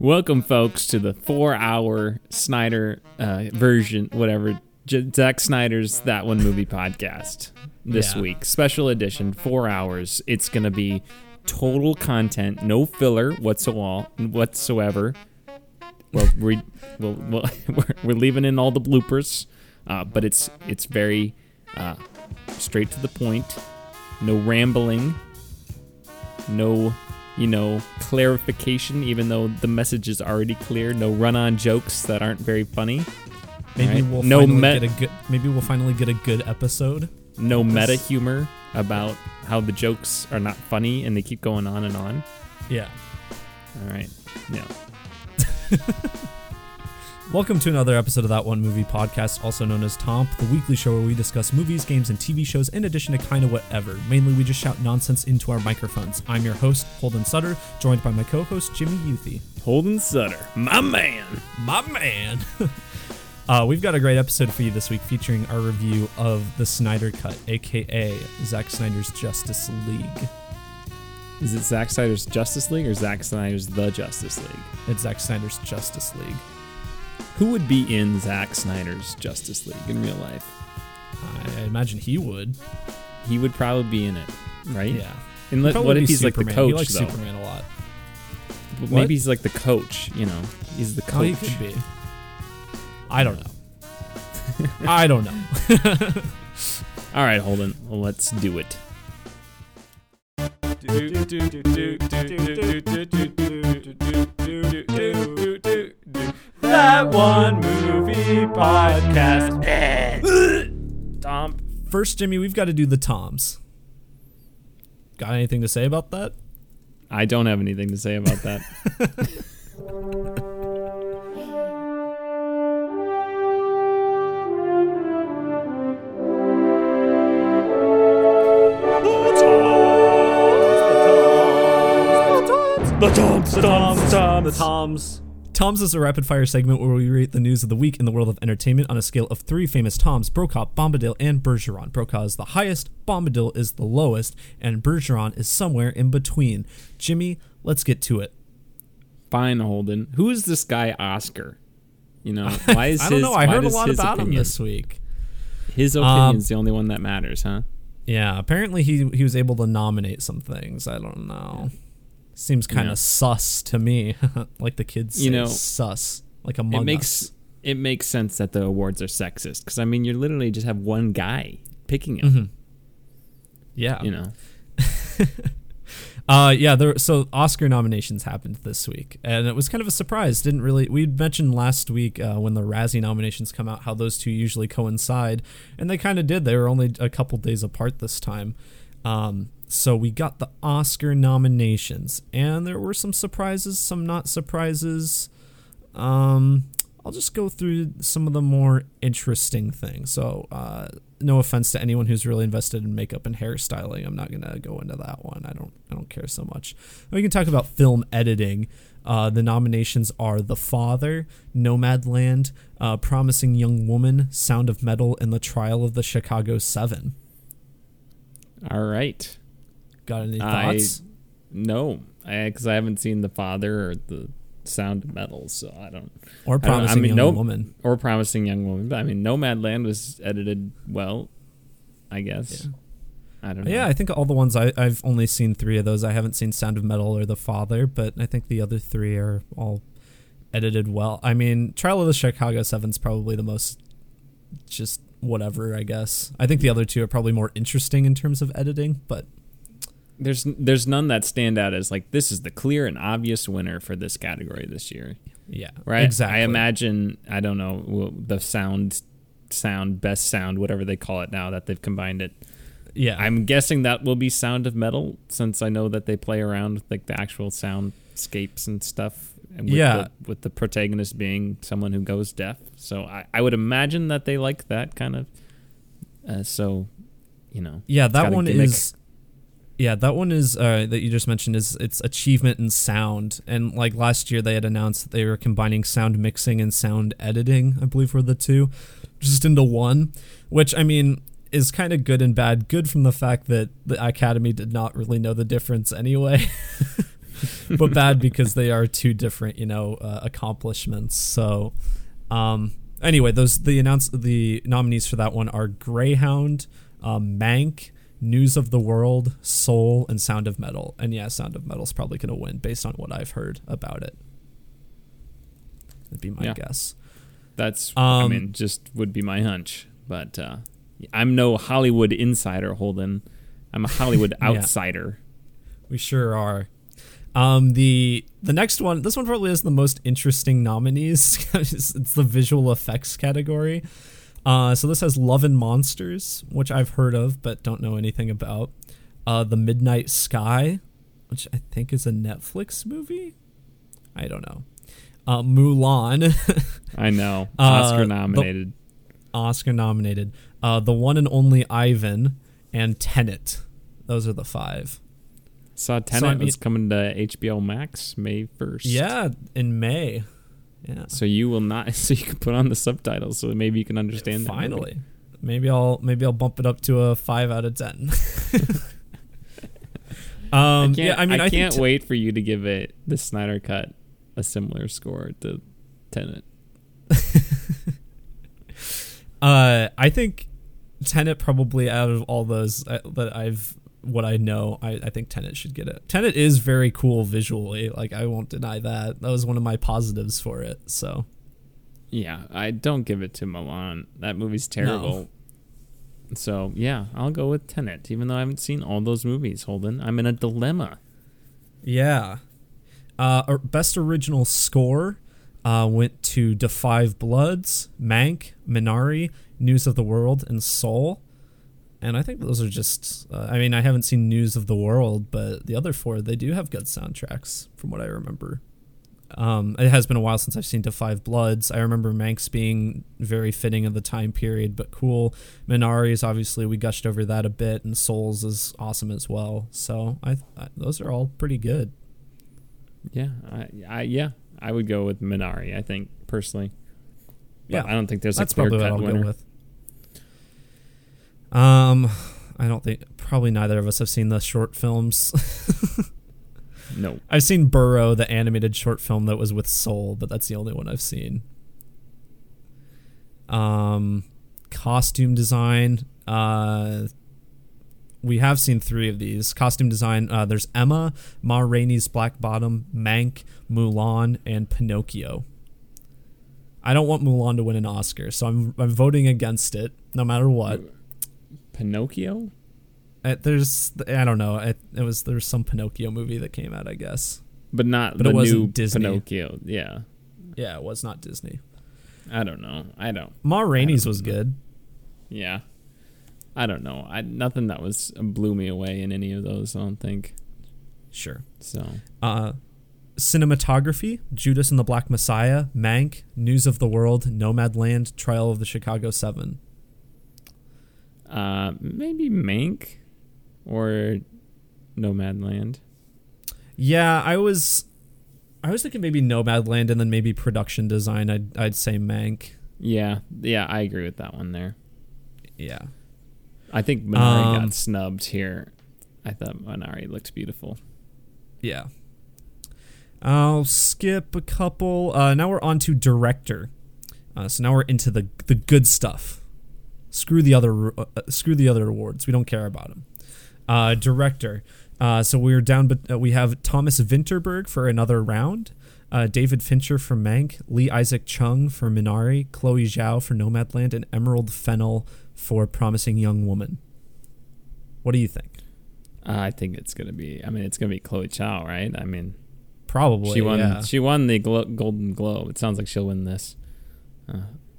Welcome, folks, to the 4-hour Snyder version, whatever, Zack Snyder's That One Movie podcast this week. Special edition, 4 hours. It's going to be total content, no filler whatsoever. We're leaving in all the bloopers, but it's very straight to the point. No rambling, no... clarification, even though the message is already clear. No run-on jokes that aren't very funny. Maybe we'll finally get a good episode. No meta humor about how the jokes are not funny and they keep going on and on. Yeah. All right. Yeah. Welcome to another episode of That One Movie Podcast, also known as Tomp, the weekly show where we discuss movies, games, and TV shows in addition to kinda whatever. Mainly, we just shout nonsense into our microphones. I'm your host, Holden Sutter, joined by my co-host, Jimmy Youthy. Holden Sutter, my man. My man. We've got a great episode for you this week featuring our review of The Snyder Cut, a.k.a. Zack Snyder's Justice League. Is it Zack Snyder's Justice League or Zack Snyder's The Justice League? It's Zack Snyder's Justice League. Who would be in Zack Snyder's Justice League in real life? I imagine he would. He would probably be in it, right? Yeah. And what if he's Superman. Like the coach, he likes though? Superman a lot. But maybe he's like the coach, He's the coach. Oh, he could be. I don't know. I don't know. All right, Holden. Let's do it. That One Movie Podcast. Tom. First, Jimmy, we've got to do the Toms. Got anything to say about that? I don't have anything to say about that. The Toms. Toms is a rapid-fire segment where we rate the news of the week in the world of entertainment on a scale of three famous Toms, Brokaw, Bombadil, and Bergeron. Brokaw is the highest, Bombadil is the lowest, and Bergeron is somewhere in between. Jimmy, let's get to it. Fine, Holden. Who is this guy, Oscar? Why is I don't know. I heard a lot about him this week. His opinion is the only one that matters, huh? Yeah, apparently he was able to nominate some things. I don't know. Yeah. Seems kind of sus to me, like the kids say, sus, like Among Us. It makes sense that the awards are sexist, because, you literally just have one guy picking him. Mm-hmm. Yeah. So Oscar nominations happened this week, and it was kind of a surprise. We'd mentioned last week when the Razzie nominations come out, how those two usually coincide, and they kind of did. They were only a couple days apart this time. So we got the Oscar nominations, and there were some surprises, some not surprises. I'll just go through some of the more interesting things. So no offense to anyone who's really invested in makeup and hairstyling. I'm not going to go into that one. I don't care so much. We can talk about film editing. The nominations are The Father, Nomadland, Promising Young Woman, Sound of Metal, and The Trial of the Chicago 7. All right. Got any thoughts? No, because I haven't seen The Father or The Sound of Metal, so I don't. Or Promising Young Woman. Or Promising Young Woman. But Nomadland was edited well, I guess. Yeah. I don't know. Yeah, I think all the ones I've only seen three of those. I haven't seen Sound of Metal or The Father, but I think the other three are all edited well. Trial of the Chicago 7 is probably the most just. Whatever, I guess. I think the other two are probably more interesting in terms of editing, but there's none that stand out as like this is the clear and obvious winner for this category this year. Yeah, right. Exactly. I imagine the sound best sound, whatever they call it now that they've combined it. Yeah, I'm guessing that will be Sound of Metal since I know that they play around with like the actual soundscapes and stuff. And with the protagonist being someone who goes deaf. So I would imagine that they like that kind of. Yeah, that one gimmick. That you just mentioned is it's achievement in sound. And like last year they had announced that they were combining sound mixing and sound editing, I believe were the two, just into one, which is kind of good and bad. Good from the fact that the Academy did not really know the difference anyway. but bad because they are two different, accomplishments. So, anyway, the nominees for that one are Greyhound, Mank, News of the World, Soul, and Sound of Metal. And yeah, Sound of Metal's probably going to win based on what I've heard about it. That'd be my guess. That's, just would be my hunch. But I'm no Hollywood insider, Holden. I'm a Hollywood outsider. We sure are. The next one, this one probably has the most interesting nominees. It's the visual effects category. So this has Love and Monsters, which I've heard of but don't know anything about. The Midnight Sky, which I think is a Netflix movie. I don't know. Mulan. I know. Oscar nominated. The One and Only Ivan and Tenet. Those are the five. Saw Tenet was coming to HBO Max May 1st. Yeah, in May. Yeah. So you will not. So you can put on the subtitles. So maybe you can understand. Yeah, finally, that maybe I'll bump it up to a 5 out of 10. I can't wait for you to give it the Snyder Cut a similar score to Tenet. I think Tenet probably out of all those that I think Tenet should get it. Tenet is very cool visually. Like, I won't deny that. That was one of my positives for it. So, yeah, I don't give it to Mulan. That movie's terrible. No. So, yeah, I'll go with Tenet, even though I haven't seen all those movies, Holden. I'm in a dilemma. Yeah. Best original score went to Da 5 Bloods, Mank, Minari, News of the World, and Soul. And I think those are just... I haven't seen News of the World, but the other four, they do have good soundtracks, from what I remember. It has been a while since I've seen Da 5 Bloods. I remember Manx being very fitting of the time period, but cool. Minari's, obviously, we gushed over that a bit, and Souls is awesome as well. So those are all pretty good. Yeah, I would go with Minari, I think, personally. But yeah, I don't think there's a clear-cut winner. That's probably what I'll go with. I don't think probably neither of us have seen the short films. No, I've seen Burrow, the animated short film that was with Soul, but that's the only one I've seen. Costume design. We have seen three of these. Costume design. There's Emma, Ma Rainey's Black Bottom, Mank, Mulan, and Pinocchio. I don't want Mulan to win an Oscar, so I'm voting against it no matter what. Pinocchio? There was some Pinocchio movie that came out, I guess. But not the new Disney. Pinocchio, yeah. Yeah, it was not Disney. I don't know. Ma Rainey's was good. Yeah. I don't know. Nothing that was blew me away in any of those, I don't think. Sure. So. Cinematography, Judas and the Black Messiah, Mank, News of the World, Nomadland, Trial of the Chicago 7. Maybe Mank or Nomadland. Yeah, I was thinking maybe Nomadland and then maybe production design. I'd say Mank. Yeah, I agree with that one there. Yeah, I think Minari got snubbed here. I thought Minari looked beautiful. Yeah, I'll skip a couple. Now we're on to director. So now we're into the good stuff. Screw the other awards. We don't care about them. Director. So we're down, but we have Thomas Vinterberg for Another Round, David Fincher for Mank, Lee Isaac Chung for Minari, Chloe Zhao for Nomadland, and Emerald Fennell for Promising Young Woman. What do you think? I think it's gonna be. It's gonna be Chloe Zhao, right? Probably. She won. Yeah. She won the Golden Globe. It sounds like she'll win this.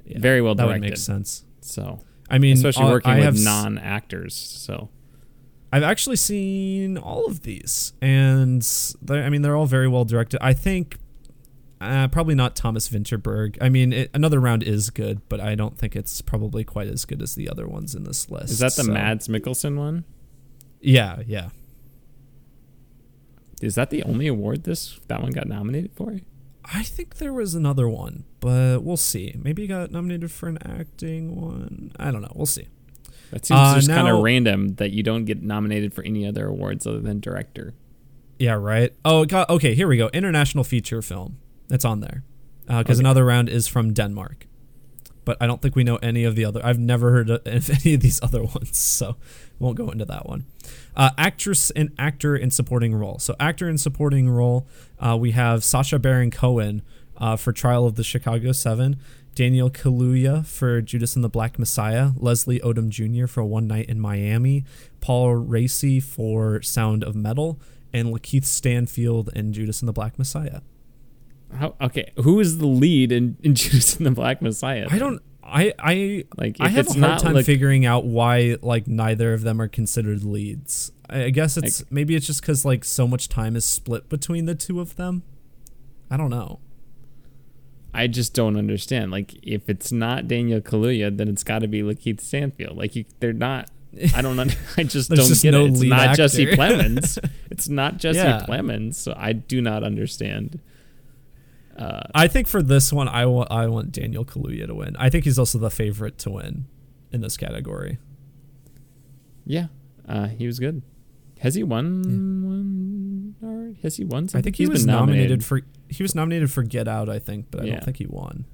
Very well directed. That would make sense. So. Especially working with non-actors. So, I've actually seen all of these, and they're all very well directed. I think probably not Thomas Vinterberg. Another Round is good, but I don't think it's probably quite as good as the other ones in this list. Is that the Mads Mikkelsen one? Yeah, yeah. Is that the only award that one got nominated for? I think there was another one, but we'll see. Maybe he got nominated for an acting one. I don't know. We'll see. That seems just kind of random that you don't get nominated for any other awards other than director. Yeah, right. Oh, okay, here we go. International feature film. It's on there. Because another round is from Denmark. But I don't think we know any of the other. I've never heard of any of these other ones, so won't go into that one. Actress and actor in supporting role. So actor in supporting role, we have Sacha Baron Cohen for Trial of the Chicago 7, Daniel Kaluuya for Judas and the Black Messiah, Leslie Odom Jr. for One Night in Miami, Paul Raci for Sound of Metal, and Lakeith Stanfield in Judas and the Black Messiah. Okay, who is the lead in Judas and the Black Messiah? I have a hard time figuring out why neither of them are considered leads. I guess it's maybe it's just because so much time is split between the two of them. I don't know. I just don't understand. If it's not Daniel Kaluuya, then it's got to be Lakeith Stanfield. They're not. I don't know. I just don't get it. It's not actor. Jesse Plemons. It's not Jesse Plemons. So I do not understand. I think for this one, I want Daniel Kaluuya to win. I think he's also the favorite to win in this category. Yeah, he was good. Has he won? Yeah. Or has he won something? I think he was nominated for. He was nominated for Get Out, I think, but I don't think he won.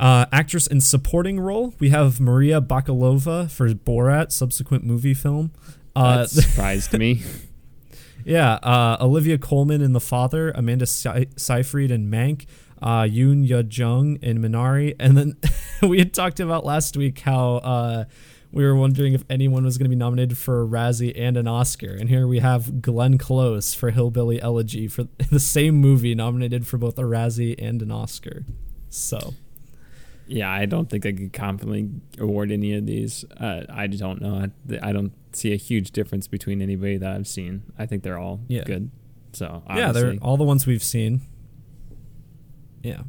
Actress in supporting role, we have Maria Bakalova for Borat, subsequent movie film. That surprised me. Yeah, Olivia Colman in The Father, Amanda Seyfried in Mank, Yoon Ya-jung in Minari, and then we had talked about last week how we were wondering if anyone was going to be nominated for a Razzie and an Oscar, and here we have Glenn Close for Hillbilly Elegy for the same movie, nominated for both a Razzie and an Oscar. So, yeah, I don't think I could confidently award any of these. I don't know. I don't see a huge difference between anybody that I've seen. I think they're all good. So obviously. Yeah, they're all the ones we've seen. Yeah.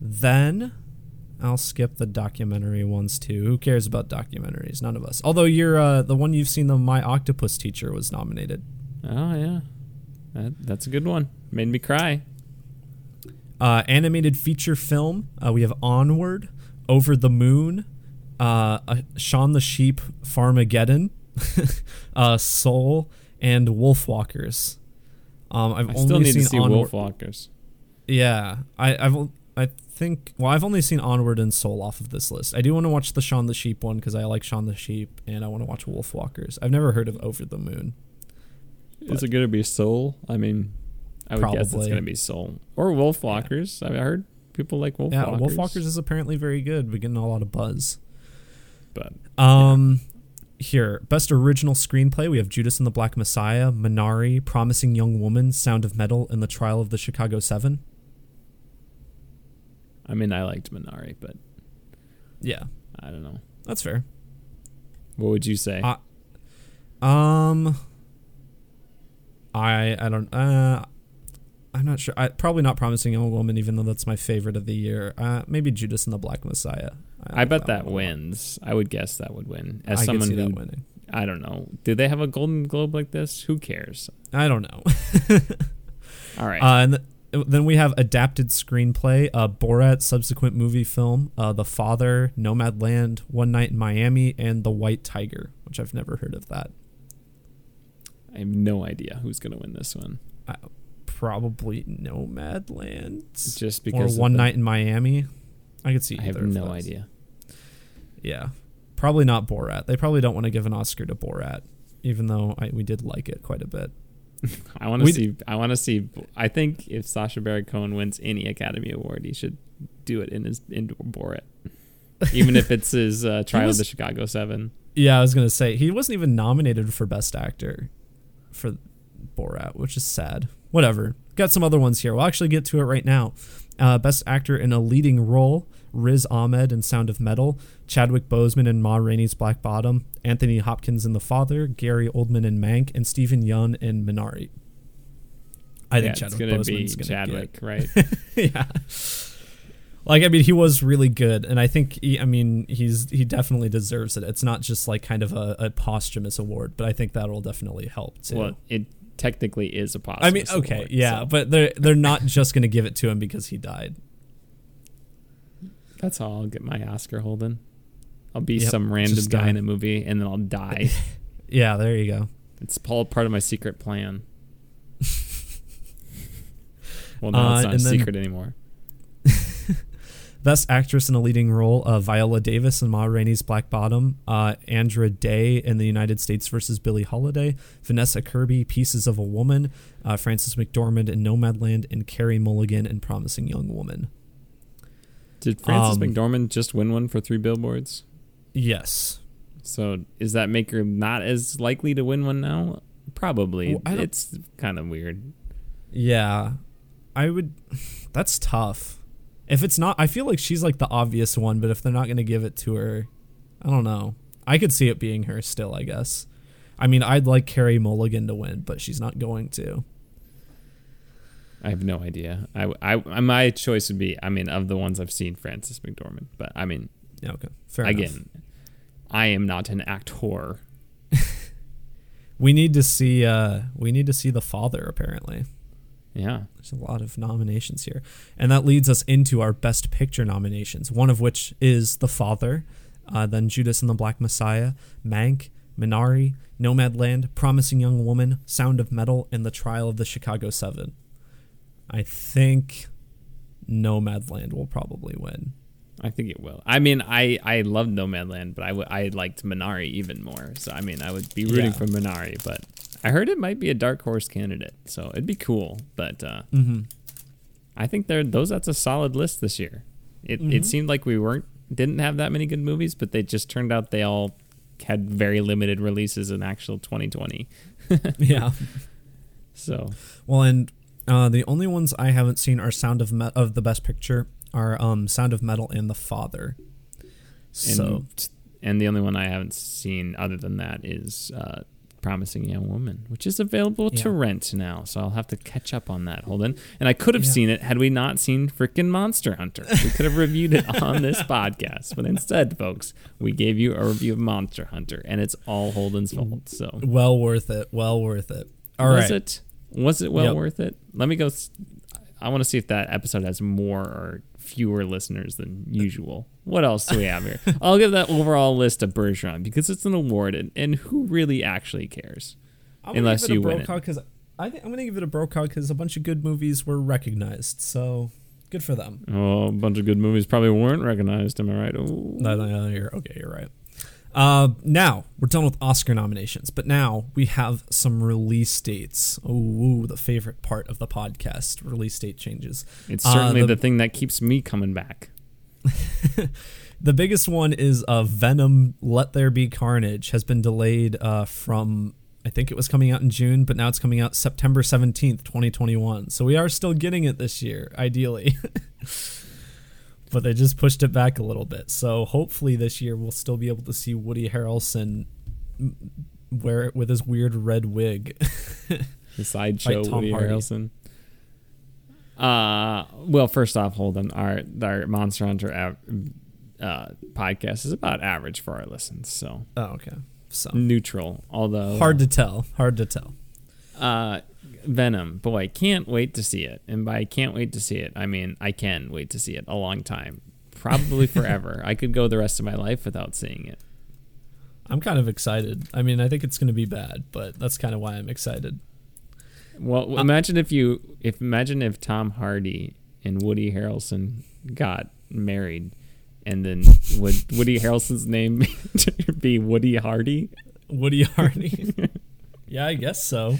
Then I'll skip the documentary ones too. Who cares about documentaries? None of us. Although you're the one you've seen, My Octopus Teacher was nominated. Oh yeah, that's a good one. Made me cry. Animated feature film. We have Onward, Over the Moon, Shaun the Sheep, Farmageddon, Soul, and Wolfwalkers. I still need to see Onward. Wolfwalkers. Yeah, I've only seen Onward and Soul off of this list. I do want to watch the Shaun the Sheep one because I like Shaun the Sheep, and I want to watch Wolfwalkers. I've never heard of Over the Moon. Is it going to be Soul? I mean, I would guess it's going to be Soul or Wolfwalkers. Yeah. I heard people like Wolfwalkers. Yeah, Wolfwalkers is apparently very good. We're getting a lot of buzz. But here, best original screenplay, we have Judas and the Black Messiah, Minari, Promising Young Woman, Sound of Metal, and The Trial of the Chicago 7. I mean, I liked Minari, but yeah, I don't know. That's fair. What would you say? I'm not sure. Probably not Promising Young Woman, even though that's my favorite of the year. Maybe Judas and the Black Messiah. I bet that wins. I would guess that would win. As I someone could see who, that winning. I don't know. Do they have a Golden Globe like this? Who cares? I don't know. All right. And then we have adapted screenplay, Borat, subsequent movie film, The Father, Nomadland, One Night in Miami, and The White Tiger, which I've never heard of that. I have no idea who's going to win this one. Probably Nomadland, just because, or One Night in Miami. I could see. I have no idea. Yeah, probably not Borat. They probably don't want to give an Oscar to Borat, even though we did like it quite a bit. I want to see. I think if Sacha Baron Cohen wins any Academy Award, he should do it in Borat, even if it's his Trial of the Chicago 7. Yeah, I was gonna say he wasn't even nominated for Best Actor for Borat, which is sad. Whatever. Got some other ones here. We'll actually get to it right now. Best actor in a leading role, Riz Ahmed in Sound of Metal, Chadwick Boseman in Ma Rainey's Black Bottom, Anthony Hopkins in The Father, Gary Oldman in Mank, and Stephen Yeun in Minari. I think Chadwick Boseman's going to be Chadwick, right? Yeah. He was really good, and I think, he definitely deserves it. It's not just, kind of a posthumous award, but I think that'll definitely help, too. Well, it technically is a possible. I mean, okay, award, yeah, so. But they're not just going to give it to him because he died. That's how I'll get my Oscar, Holden. I'll be some random guy in a movie, and then I'll die. Yeah, there you go. It's all part of my secret plan. Well, no, it's not a secret anymore. Best Actress in a Leading Role, Viola Davis in Ma Rainey's Black Bottom, Andra Day in The United States versus Billie Holiday, Vanessa Kirby, Pieces of a Woman, Frances McDormand in Nomadland, and Carey Mulligan in Promising Young Woman. Did Frances McDormand just win one for 3 Billboards? Yes. So does that make her not as likely to win one now? Probably. Well, it's kind of weird. Yeah. That's tough. If it's not, I feel like she's like the obvious one, but if they're not going to give it to her, I don't know. I could see it being her still, I guess. I mean, I'd like Carey Mulligan to win, but she's not going to. I have no idea. My choice would be, I mean, of the ones I've seen, Frances McDormand. But I mean, yeah, okay, fair enough. Again, I am not an actor. We need to see The Father, apparently. Yeah. There's a lot of nominations here. And that leads us into our Best Picture nominations, one of which is The Father, then Judas and the Black Messiah, Mank, Minari, Nomadland, Promising Young Woman, Sound of Metal, and The Trial of the Chicago 7. I think Nomadland will probably win. I think it will. I mean, I loved Nomadland, but I liked Minari even more. So, I mean, I would be rooting for Minari, but... I heard it might be a dark horse candidate, so it'd be cool. But I think that's a solid list this year. It seemed like we didn't have that many good movies, but they just turned out they all had very limited releases in actual 2020. Yeah. So well, and the only ones I haven't seen are of the Best Picture are Sound of Metal and The Father. And the only one I haven't seen other than that is. Promising Young Woman, which is available to rent now, so I'll have to catch up on that, Holden. And I could have seen it had we not seen freaking Monster Hunter. We could have reviewed it on this podcast, but instead, folks, we gave you a review of Monster Hunter, and it's all Holden's fault. So well worth it. All right, was it worth it? Let me go. I want to see if that episode has more or fewer listeners than usual. What else do we have here? I'll give that overall list to Bergeron because it's an award, and who really actually cares? Unless you win it. I'm going to give it a Brokaw because a bunch of good movies were recognized, so good for them. Oh, a bunch of good movies probably weren't recognized, am I right? No, you're right. Now, we're done with Oscar nominations, but now we have some release dates. Ooh, the favorite part of the podcast, release date changes. It's certainly the thing that keeps me coming back. The biggest one is Venom, Let There Be Carnage, has been delayed from, I think it was coming out in June, but now it's coming out September 17th, 2021. So we are still getting it this year, ideally. But they just pushed it back a little bit. So hopefully this year we'll still be able to see Woody Harrelson wear it with his weird red wig. The sideshow Woody Harrelson. Well, first off, Holden, our Monster Hunter podcast is about average for our listens. So okay, so neutral, although hard to tell. Venom, boy, can't wait to see it. And by can't wait to see it, I mean I can wait to see it a long time, probably forever. I could go the rest of my life without seeing it. I'm kind of excited. I mean, I think it's going to be bad, but that's kind of why I'm excited. Well, imagine if Tom Hardy and Woody Harrelson got married, and then would Woody Harrelson's name be Woody Hardy? Woody Hardy. Yeah, I guess so.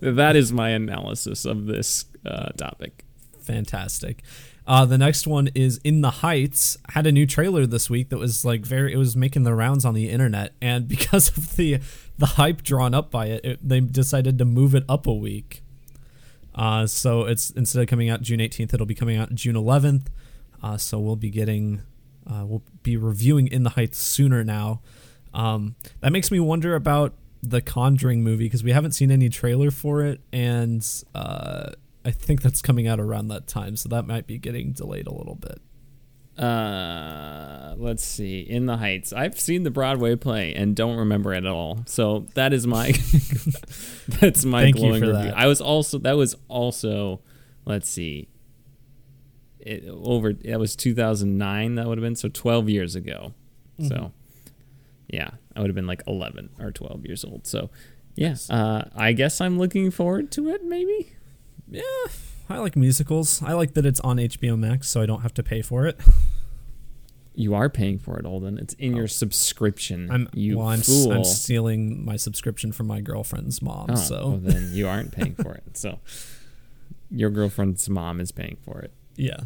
That is my analysis of this topic. Fantastic. The next one is In the Heights. Had a new trailer this week that was like it was making the rounds on the internet, and because of the hype drawn up by it, they decided to move it up a week. So it's instead of coming out June 18th, it'll be coming out June 11th. So we'll be reviewing In the Heights sooner now. That makes me wonder about The Conjuring movie because we haven't seen any trailer for it, and I think that's coming out around that time, so that might be getting delayed a little bit. Let's see. In the Heights. I've seen the Broadway play and don't remember it at all. So that is my glowing review. That was also let's see. That was 2009 that would have been, so 12 years ago. Mm-hmm. So Yeah, I would have been like 11 or 12 years old. So, yes, yeah, I guess I'm looking forward to it, maybe. Yeah, I like musicals. I like that it's on HBO Max, so I don't have to pay for it. You are paying for it, Alden. It's in your subscription. I'm stealing my subscription from my girlfriend's mom. Oh, so well, then you aren't paying for it. So your girlfriend's mom is paying for it. Yeah.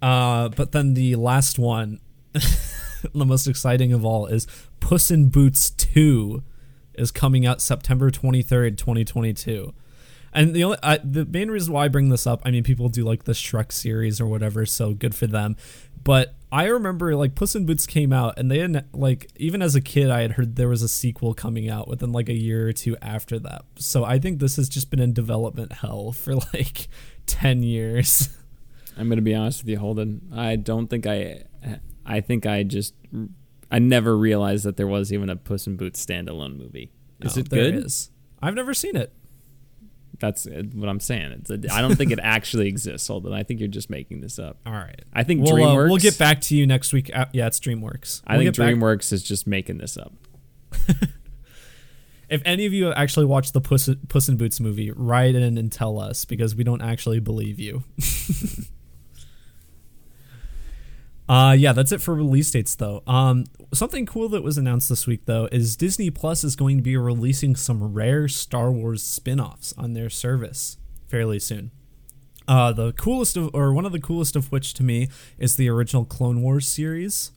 But then the last one, the most exciting of all, is Puss in Boots 2 is coming out September 23rd, 2022. And the main reason why I bring this up, I mean, people do like the Shrek series or whatever, so good for them. But I remember, like, Puss in Boots came out, and they didn't, like, even as a kid, I had heard there was a sequel coming out within, like, a year or two after that. So I think this has just been in development hell for, like, 10 years. I'm going to be honest with you, Holden. I don't think I think I just... I never realized that there was even a Puss in Boots standalone movie. Is it good? There is. I've never seen it. That's what I'm saying. I don't think it actually exists, Holden. I think you're just making this up. All right. I think DreamWorks... we'll get back to you next week. Yeah, it's DreamWorks. I think DreamWorks is just making this up. If any of you have actually watched the Puss in Boots movie, write in and tell us, because we don't actually believe you. Yeah, that's it for release dates, though. Something cool that was announced this week, though, is Disney Plus is going to be releasing some rare Star Wars spin-offs on their service fairly soon. One of the coolest of which to me is the original Clone Wars series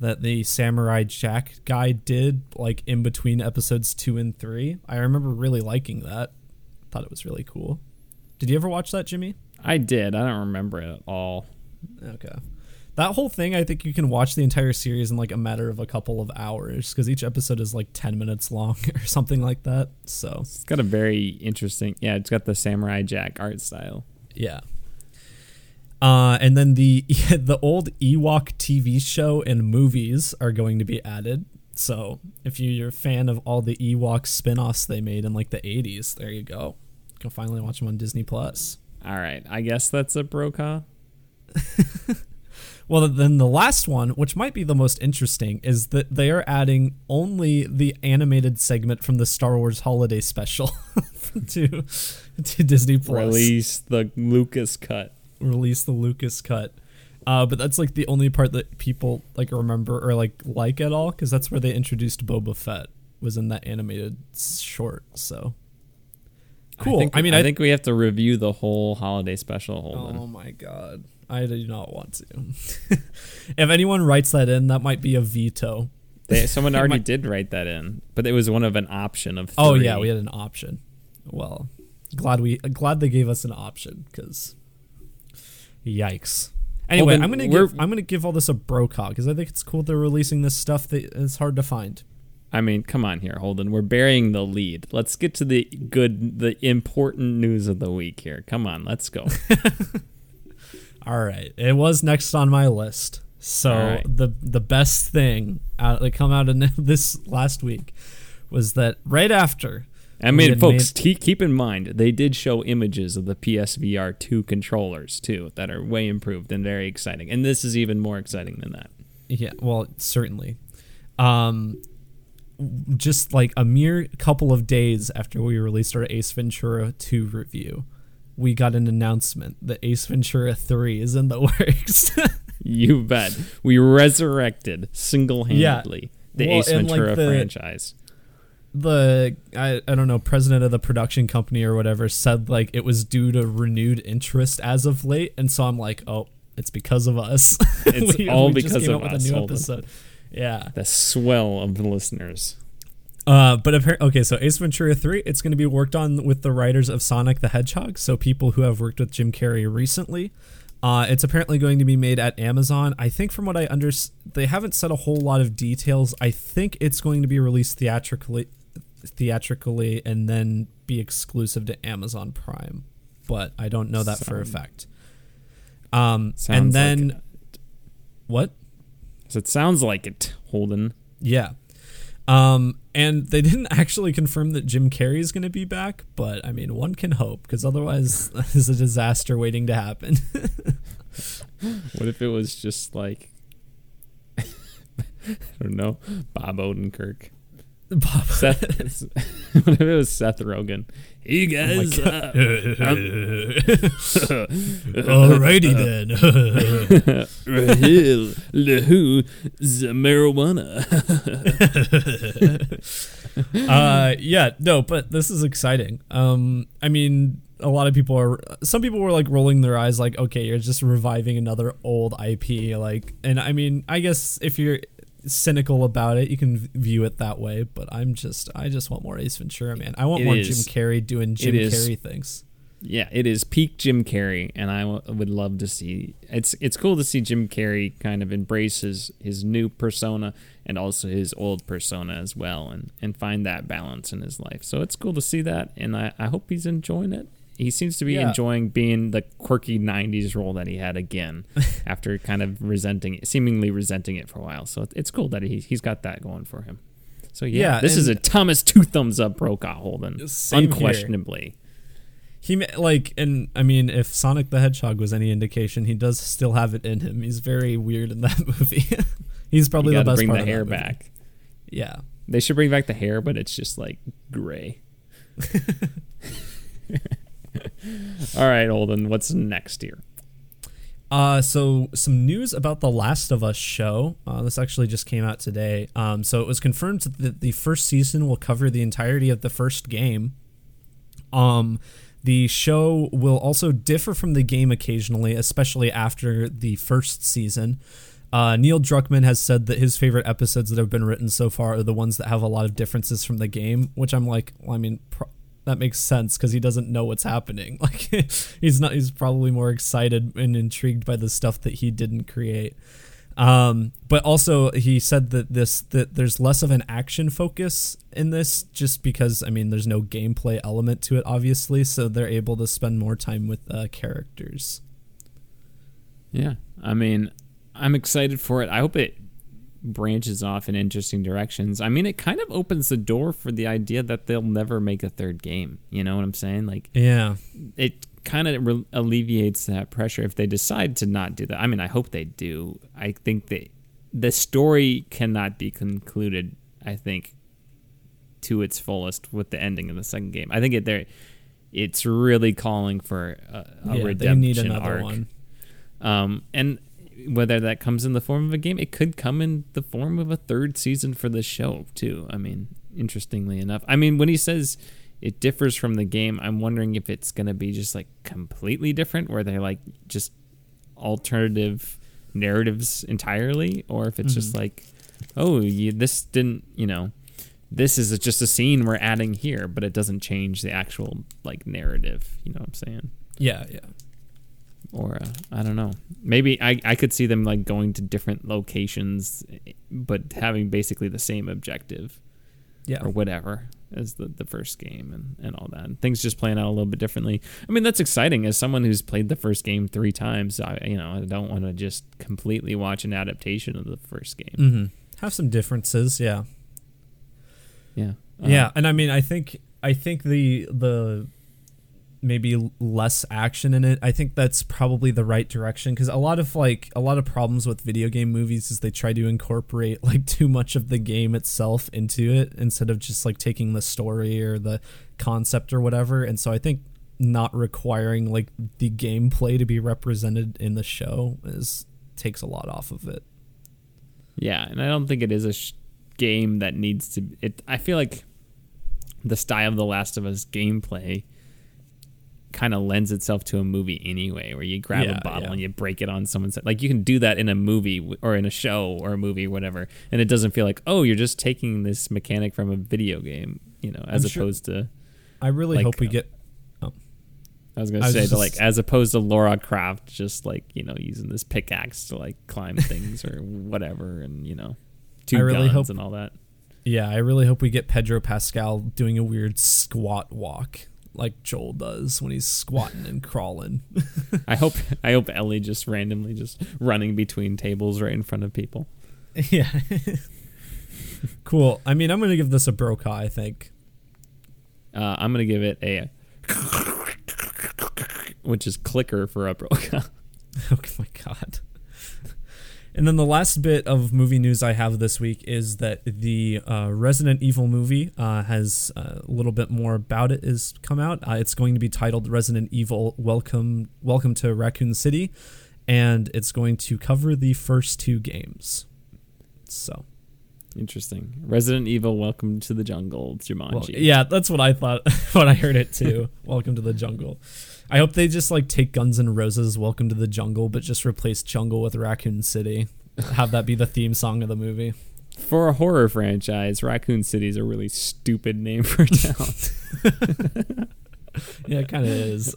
that the Samurai Jack guy did, like, in between episodes 2 and 3. I remember really liking that. Thought it was really cool. Did you ever watch that, Jimmy? I did. I don't remember it at all. Okay. That whole thing, I think you can watch the entire series in, like, a matter of a couple of hours, because each episode is, like, 10 minutes long or something like that. So it's got a very interesting... Yeah, it's got the Samurai Jack art style. Yeah. And then the old Ewok TV show and movies are going to be added. So if you're a fan of all the Ewok spin-offs they made in, like, the 80s, there you go. You can finally watch them on Disney+. All right. I guess that's a broca. Well, then the last one, which might be the most interesting, is that they are adding only the animated segment from the Star Wars Holiday Special to Disney+. Release the Lucas cut. But that's, like, the only part that people, like, remember or like at all, because that's where they introduced Boba Fett, was in that animated short, so... Cool. I think we have to review the whole holiday special. Holden. Oh, my God. I do not want to. If anyone writes that in, that might be a veto. Someone already did write that in, but it was one of an option of 3. Oh, yeah, we had an option. Well, glad they gave us an option, because yikes. Anyway, well, I'm gonna give all this a broca, because I think it's cool they're releasing this stuff that is hard to find. I mean, come on here, Holden. We're burying the lead. Let's get to the important news of the week here. Come on, let's go. All right. It was next on my list. So the best thing that come out in this last week was that right after... I mean, folks, keep in mind, they did show images of the PSVR 2 controllers, too, that are way improved and very exciting. And this is even more exciting than that. Yeah, well, certainly. Just like a mere couple of days after we released our Ace Ventura 2 review, we got an announcement that Ace Ventura 3 is in the works. You bet. We resurrected single-handedly Ace Ventura franchise. I don't know, president of the production company or whatever said, like, it was due to renewed interest as of late, and so I'm like, oh, it's because of us. It's all because of us. Yeah, the swell of the listeners. But okay, so Ace Ventura 3, it's going to be worked on with the writers of Sonic the Hedgehog, so people who have worked with Jim Carrey recently. It's apparently going to be made at Amazon. I think from what I understand, they haven't said a whole lot of details. I think it's going to be released theatrically and then be exclusive to Amazon Prime, but I don't know that for a fact. And then... Like what? So it sounds like it, Holden. Yeah. And they didn't actually confirm that Jim Carrey is going to be back, but I mean, one can hope, because otherwise it's a disaster waiting to happen. What if it was just like I don't know. Bob Odenkirk. What if it was Seth Rogen? Hey guys, alrighty then. Lahu the marijuana. Yeah, no, but this is exciting. I mean, a lot of people are. Some people were like rolling their eyes, like, okay, you're just reviving another old IP, like, and I mean, I guess if you're cynical about it, you can view it that way, but I just want more Ace Ventura, man. I want more Jim Carrey doing Jim Carrey things. Yeah, it is peak Jim Carrey, and I would love to see. It's cool to see Jim Carrey kind of embrace his new persona and also his old persona as well, and find that balance in his life. So it's cool to see that, and I hope he's enjoying it. He seems to be enjoying being the quirky 90s role that he had again after kind of seemingly resenting it for a while. So it's cool that he's got that going for him. So yeah this is a Thomas two thumbs up Brokaw Holden, unquestionably. Here. He like, and I mean, if Sonic the Hedgehog was any indication, he does still have it in him. He's very weird in that movie. He's probably the best part of that movie. Bring the hair back. Yeah. They should bring back the hair, but it's just like gray. All right, Holden, what's next here? So some news about The Last of Us show. This actually just came out today. So it was confirmed that the first season will cover the entirety of the first game. The show will also differ from the game occasionally, especially after the first season. Neil Druckmann has said that his favorite episodes that have been written so far are the ones that have a lot of differences from the game, which I'm like, well, I mean... that makes sense because he doesn't know what's happening. Like he's probably more excited and intrigued by the stuff that he didn't create. But also he said that there's less of an action focus in this, just because, I mean, there's no gameplay element to it, obviously. So they're able to spend more time with characters. Yeah. I mean, I'm excited for it. I hope it branches off in interesting directions. I mean, it kind of opens the door for the idea that they'll never make a third game. You know what I'm saying? Like, yeah, it kind of alleviates that pressure if they decide to not do that. I mean, I hope they do. I think that the story cannot be concluded, I think, to its fullest with the ending of the second game. I think it's really calling for a redemption they need another arc. One. And whether that comes in the form of a game, it could come in the form of a third season for the show too. I mean, interestingly enough, I mean, when he says it differs from the game, I'm wondering if it's going to be just like completely different, where they're like just alternative narratives entirely, or if it's just like, oh, this didn't, you know, this is just a scene we're adding here, but it doesn't change the actual like narrative. You know what I'm saying? Yeah. Yeah. Or I don't know. Maybe I could see them like going to different locations, but having basically the same objective, or whatever, as the first game and all that. And things just playing out a little bit differently. I mean, that's exciting. As someone who's played the first game 3 times, I don't want to just completely watch an adaptation of the first game. Mm-hmm. Have some differences, yeah. Yeah. Yeah, and I mean, I think the maybe less action in it, I think that's probably the right direction, because a lot of problems with video game movies is they try to incorporate like too much of the game itself into it, instead of just like taking the story or the concept or whatever. And so I think not requiring like the gameplay to be represented in the show takes a lot off of it. Yeah, and I don't think it is a game that needs to. I feel like the style of The Last of Us gameplay kind of lends itself to a movie anyway, where you grab a bottle and you break it on someone's head. Like, you can do that in a movie or in a show or a movie, whatever, and it doesn't feel like, oh, you're just taking this mechanic from a video game, you know, as opposed to. I really hope we get. I was gonna say as opposed to Lara Croft just like, you know, using this pickaxe to like climb things or whatever, and you know, 2 guns and all that. Yeah, I really hope we get Pedro Pascal doing a weird squat walk, like Joel does when he's squatting and crawling. I hope Ellie just randomly just running between tables right in front of people. Yeah. Cool. I mean, I'm going to give this a Brokaw, I think. I'm going to give it a which is clicker for a Brokaw. Oh my god. And then the last bit of movie news I have this week is that the Resident Evil movie has a little bit more about it is come out. It's going to be titled Resident Evil Welcome to Raccoon City, and it's going to cover the first two games. So interesting. Resident Evil Welcome to the Jungle, Jumanji. Well, yeah, that's what I thought when I heard it too. Welcome to the Jungle. I hope they just like take Guns N' Roses Welcome to the Jungle, but just replace jungle with Raccoon City. Have that be the theme song of the movie. For a horror franchise, Raccoon City is a really stupid name for a town. Yeah, it kind of is.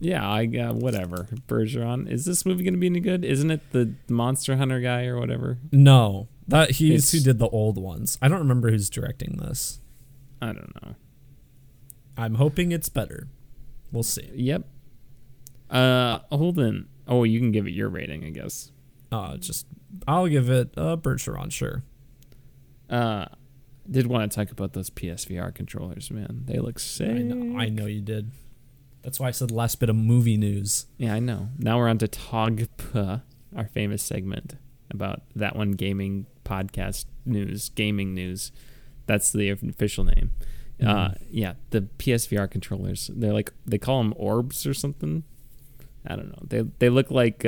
Yeah, I got whatever. Bergeron. Is this movie going to be any good? Isn't it the Monster Hunter guy or whatever? No, that he's who did the old ones. I don't remember who's directing this. I don't know. I'm hoping it's better. We'll see. Yep. Hold on. Oh, you can give it your rating, I guess. I'll give it a Bergeron, sure. Did want to talk about those PSVR controllers, man. They look sick. I know you did. That's why I said the last bit of movie news. Yeah, I know. Now we're on to Togpa, our famous segment about that one gaming podcast news, gaming news. That's the official name. Yeah, the PSVR controllers. They're like, they call them orbs or something. I don't know. They look like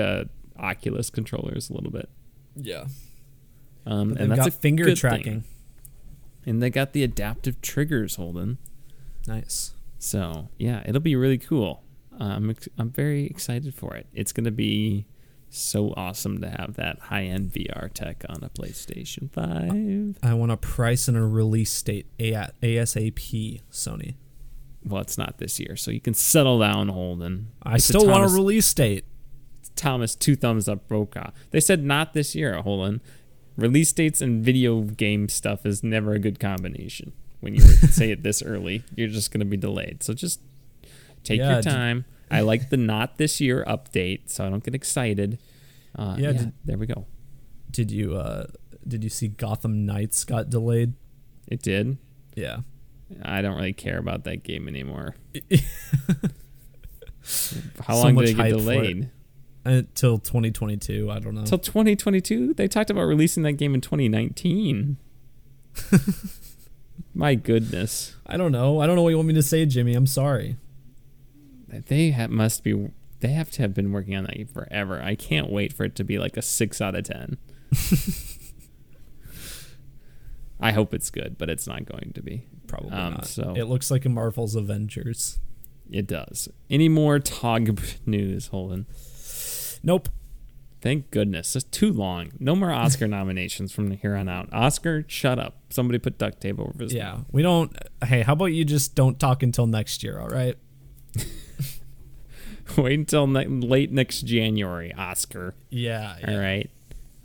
Oculus controllers a little bit. Yeah. And that's got a finger tracking. Thing. And they got the adaptive triggers, Holden. Nice. So yeah, it'll be really cool. I'm very excited for it. It's gonna be so awesome to have that high-end VR tech on a PlayStation 5. I want a price and a release date ASAP, Sony. Well, it's not this year, so you can settle down, Holden. I still want a release date. Thomas, two thumbs up, Brokaw. They said not this year, Holden. Release dates and video game stuff is never a good combination. When you say it this early, you're just going to be delayed. So just take your time. I like the not this year update, so I don't get excited. There we go. Did you see Gotham Knights got delayed? It did. Yeah. I don't really care about that game anymore. How long did it get delayed? Until 2022. I don't know. Till 2022? They talked about releasing that game in 2019. My goodness. I don't know what you want me to say, Jimmy. I'm sorry. They have to have been working on that game forever. I can't wait for it to be like a 6 out of 10. I hope it's good, but it's not going to be. Probably not. So it looks like a Marvel's Avengers. It does. Any more Tog news, Holden? Nope. Thank goodness. It's too long. No more Oscar nominations from here on out. Oscar, shut up. Somebody put duct tape over his mouth. We don't. Hey, how about you just don't talk until next year, all right? Wait until late next January, Oscar. Yeah.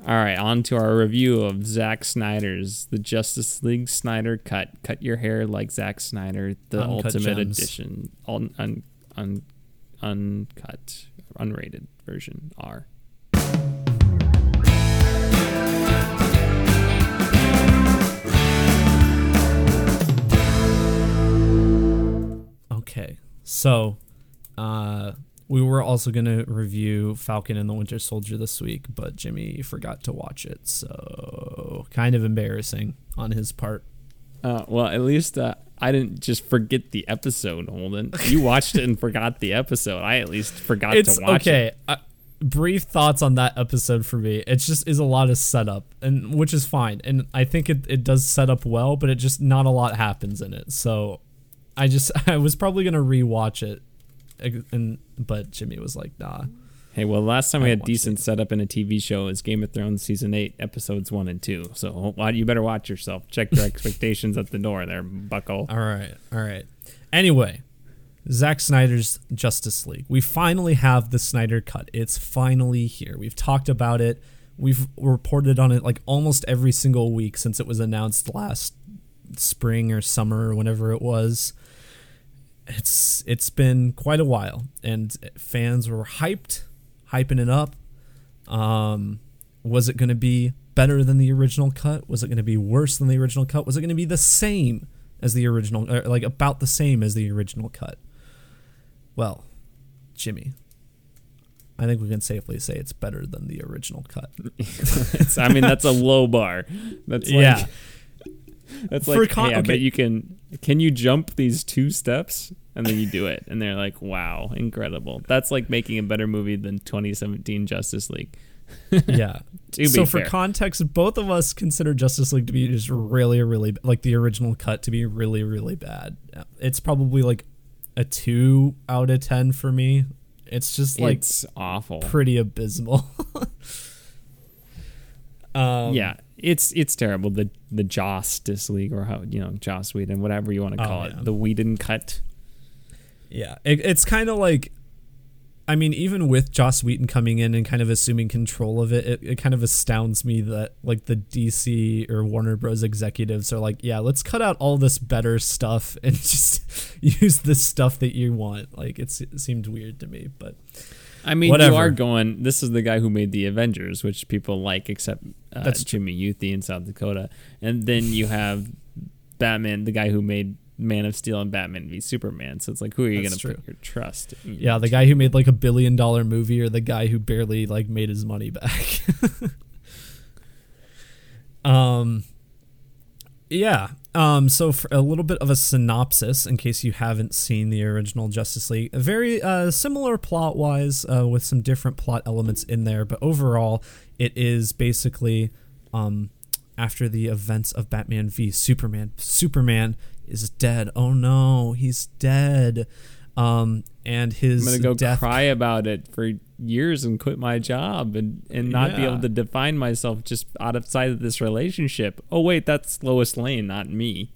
All right, on to our review of Zack Snyder's The Justice League Snyder Cut. Cut your hair like Zack Snyder, the uncut ultimate gems. Edition. Uncut, unrated version R. Okay, so we were also going to review Falcon and the Winter Soldier this week, but Jimmy forgot to watch it, so kind of embarrassing on his part. Well, at least I didn't just forget the episode, Holden. You watched it and forgot the episode. I at least forgot to watch it. Okay, brief thoughts on that episode for me. It just is a lot of setup, and which is fine, and I think it does set up well, but it just not a lot happens in it, so... I was probably going to rewatch it, but Jimmy was like, nah. Hey, well, last time we had decent setup in a TV show is Game of Thrones Season 8, Episodes 1 and 2. So you better watch yourself. Check your expectations at the door there, bucko. All right. Anyway, Zack Snyder's Justice League. We finally have the Snyder Cut. It's finally here. We've talked about it. We've reported on it like almost every single week since it was announced last spring or summer or whenever it was. It's been quite a while, and fans were hyping it up. Was it going to be better than the original cut? Was it going to be worse than the original cut? Was it going to be the same as the original, or like about the same as the original cut? Well, Jimmy, I think we can safely say it's better than the original cut. I mean, that's a low bar. That's like, yeah. That's for like, hey, I bet you can you jump these 2 steps? And then you do it. And they're like, wow, incredible. That's like making a better movie than 2017 Justice League. Yeah. So for context, both of us consider Justice League to be just really, really, like the original cut to be really, really bad. It's probably like a 2 out of 10 for me. It's just like, it's awful, pretty abysmal. Yeah, it's terrible. The Justice League, or how, you know, Joss Whedon, whatever you want to call it, the Whedon cut. Yeah, it's kind of like, I mean, even with Joss Whedon coming in and kind of assuming control of it, it kind of astounds me that like the DC or Warner Bros. Executives are like, yeah, let's cut out all this better stuff and just use the stuff that you want. Like, it seemed weird to me, but I mean, whatever. You are going, this is the guy who made the Avengers, which people like, except that's Jimmy Youthie in South Dakota. And then you have Batman, the guy who made Man of Steel and Batman v Superman. So it's like, who are you going to put your trust in? Yeah, the guy who made like $1 billion movie, or the guy who barely like made his money back. So for a little bit of a synopsis, in case you haven't seen the original Justice League, a very similar plot wise with some different plot elements in there, but overall it is basically after the events of Batman v Superman. Superman is dead. Oh no, he's dead. And his I'm gonna go death cry about it for years and quit my job and not be able to define myself just outside of this relationship. Oh wait, that's Lois Lane, not me.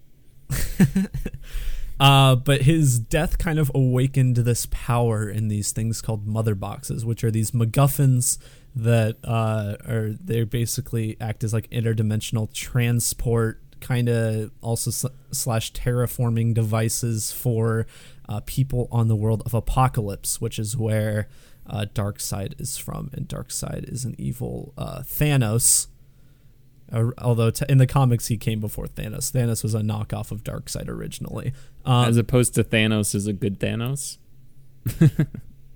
But his death kind of awakened this power in these things called mother boxes, which are these MacGuffins that they basically act as like interdimensional transport, kind of also / terraforming devices for people on the world of Apocalypse, which is where Darkseid is from. And Darkseid is an evil Thanos, although in the comics he came before Thanos. Thanos was a knockoff of Darkseid originally. As opposed to Thanos is a good Thanos.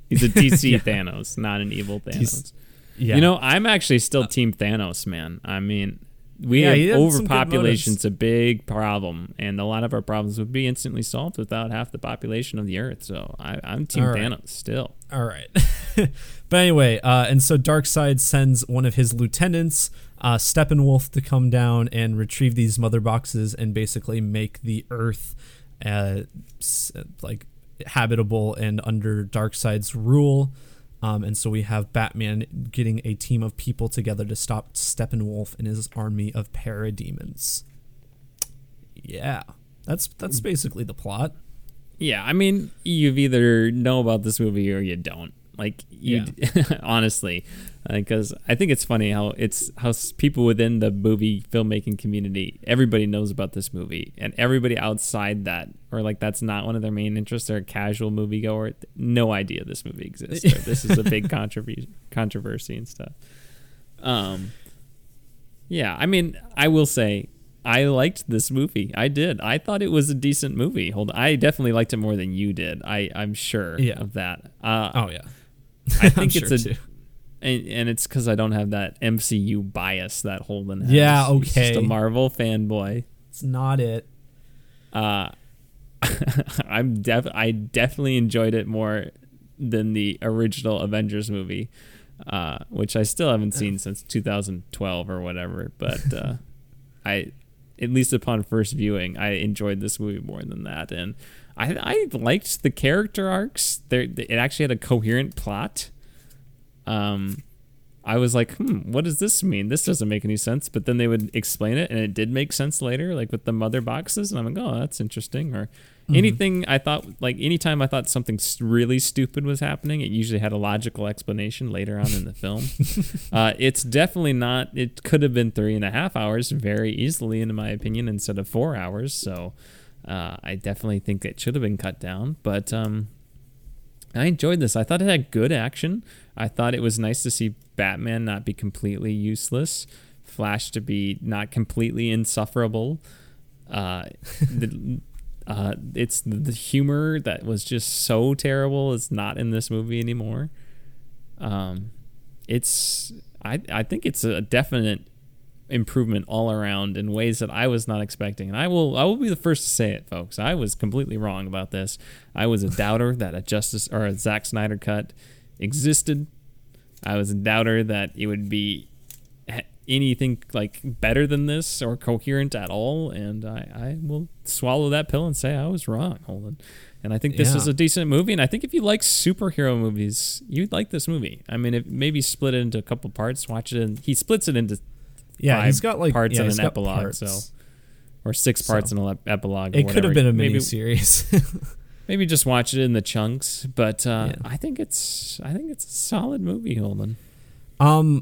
He's a DC Thanos, not an evil Thanos. You know, I'm actually still Team Thanos, man. I mean, we have overpopulation's a big problem, and a lot of our problems would be instantly solved without half the population of the Earth. So I'm Team Thanos still. All right. But anyway, and so Darkseid sends one of his lieutenants, Steppenwolf, to come down and retrieve these mother boxes and basically make the Earth like habitable and under Darkseid's rule. And so we have Batman getting a team of people together to stop Steppenwolf and his army of parademons. Yeah, that's basically the plot. Yeah, I mean, you either know about this movie or you don't. Like, honestly, because I think it's funny how people within the movie filmmaking community, everybody knows about this movie, and everybody outside that, or like that's not one of their main interests, or a casual moviegoer, no idea this movie exists. Or this is a big controversy and stuff. Yeah, I mean, I will say, I liked this movie. I did. I thought it was a decent movie. I definitely liked it more than you did. I'm sure of that. I think it's sure and it's because I don't have that MCU bias that Holden has. Yeah, okay. He's just a Marvel fanboy. It's not it. I definitely enjoyed it more than the original Avengers movie, which I still haven't seen since 2012 or whatever. But at least upon first viewing, I enjoyed this movie more than that, and I liked the character arcs. It actually had a coherent plot. I was like, what does this mean? This doesn't make any sense. But then they would explain it, and it did make sense later, like with the mother boxes. And I'm like, oh, that's interesting. Or anything I thought, like anytime I thought something really stupid was happening, it usually had a logical explanation later on in the film. It's definitely not. It could have been 3.5 hours very easily, in my opinion, instead of 4 hours. So I definitely think it should have been cut down, but I enjoyed this. I thought it had good action. I thought it was nice to see Batman not be completely useless, Flash to be not completely insufferable. It's the humor that was just so terrible is not in this movie anymore. I think it's a definite improvement all around in ways that I was not expecting, and I will be the first to say it, folks. I was completely wrong about this. I was a doubter that a Zack Snyder cut existed. I was a doubter that it would be anything like better than this or coherent at all, and I will swallow that pill and say I was wrong, Holden. And I think this is a decent movie, and I think if you like superhero movies, you'd like this movie. I mean, it maybe split it into a couple parts. Watch it, and he splits it into five he's got like parts and an epilogue, or six parts and an epilogue. It could have been a mini series. Maybe just watch it in the chunks, but I think it's a solid movie, Holden. I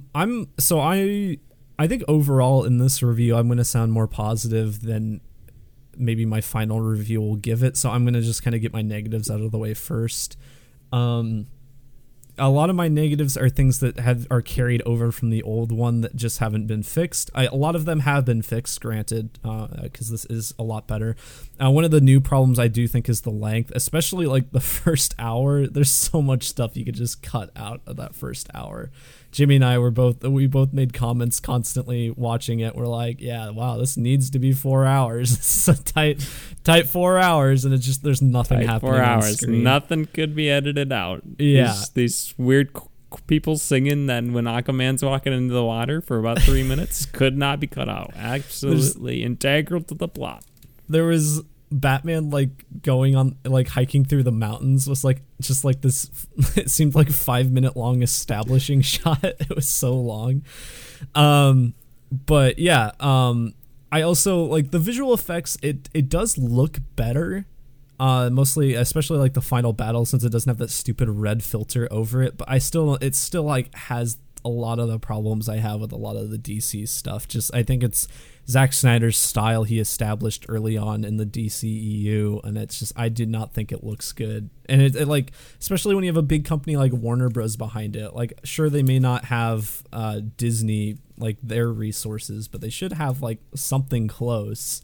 think overall in this review, I'm going to sound more positive than maybe my final review will give it. So I'm going to just kind of get my negatives out of the way first. A lot of my negatives are things that are carried over from the old one that just haven't been fixed. A lot of them have been fixed, granted, because this is a lot better. One of the new problems I do think is the length, especially like the first hour. There's so much stuff you could just cut out of that first hour. Jimmy and I we both made comments constantly watching it. We're like, yeah, wow, this needs to be 4 hours. It's a tight 4 hours, and it's just there's nothing happening. 4 hours, on screen. Nothing could be edited out. Yeah, these weird people singing that when Aquaman's walking into the water for about 3 minutes could not be cut out. Absolutely integral to the plot. There was Batman hiking through the mountains was just this. It seemed like a 5 minute long establishing shot. It was so long. But yeah, I also like the visual effects. It does look better, mostly, especially like the final battle, since it doesn't have that stupid red filter over it. But it still like has a lot of the problems I have with a lot of the DC stuff. Just I think it's Zack Snyder's style he established early on in the DCEU, and it's just I did not think it looks good. And it like, especially when you have a big company like Warner Bros. Behind it, like sure they may not have Disney like their resources, but they should have like something close.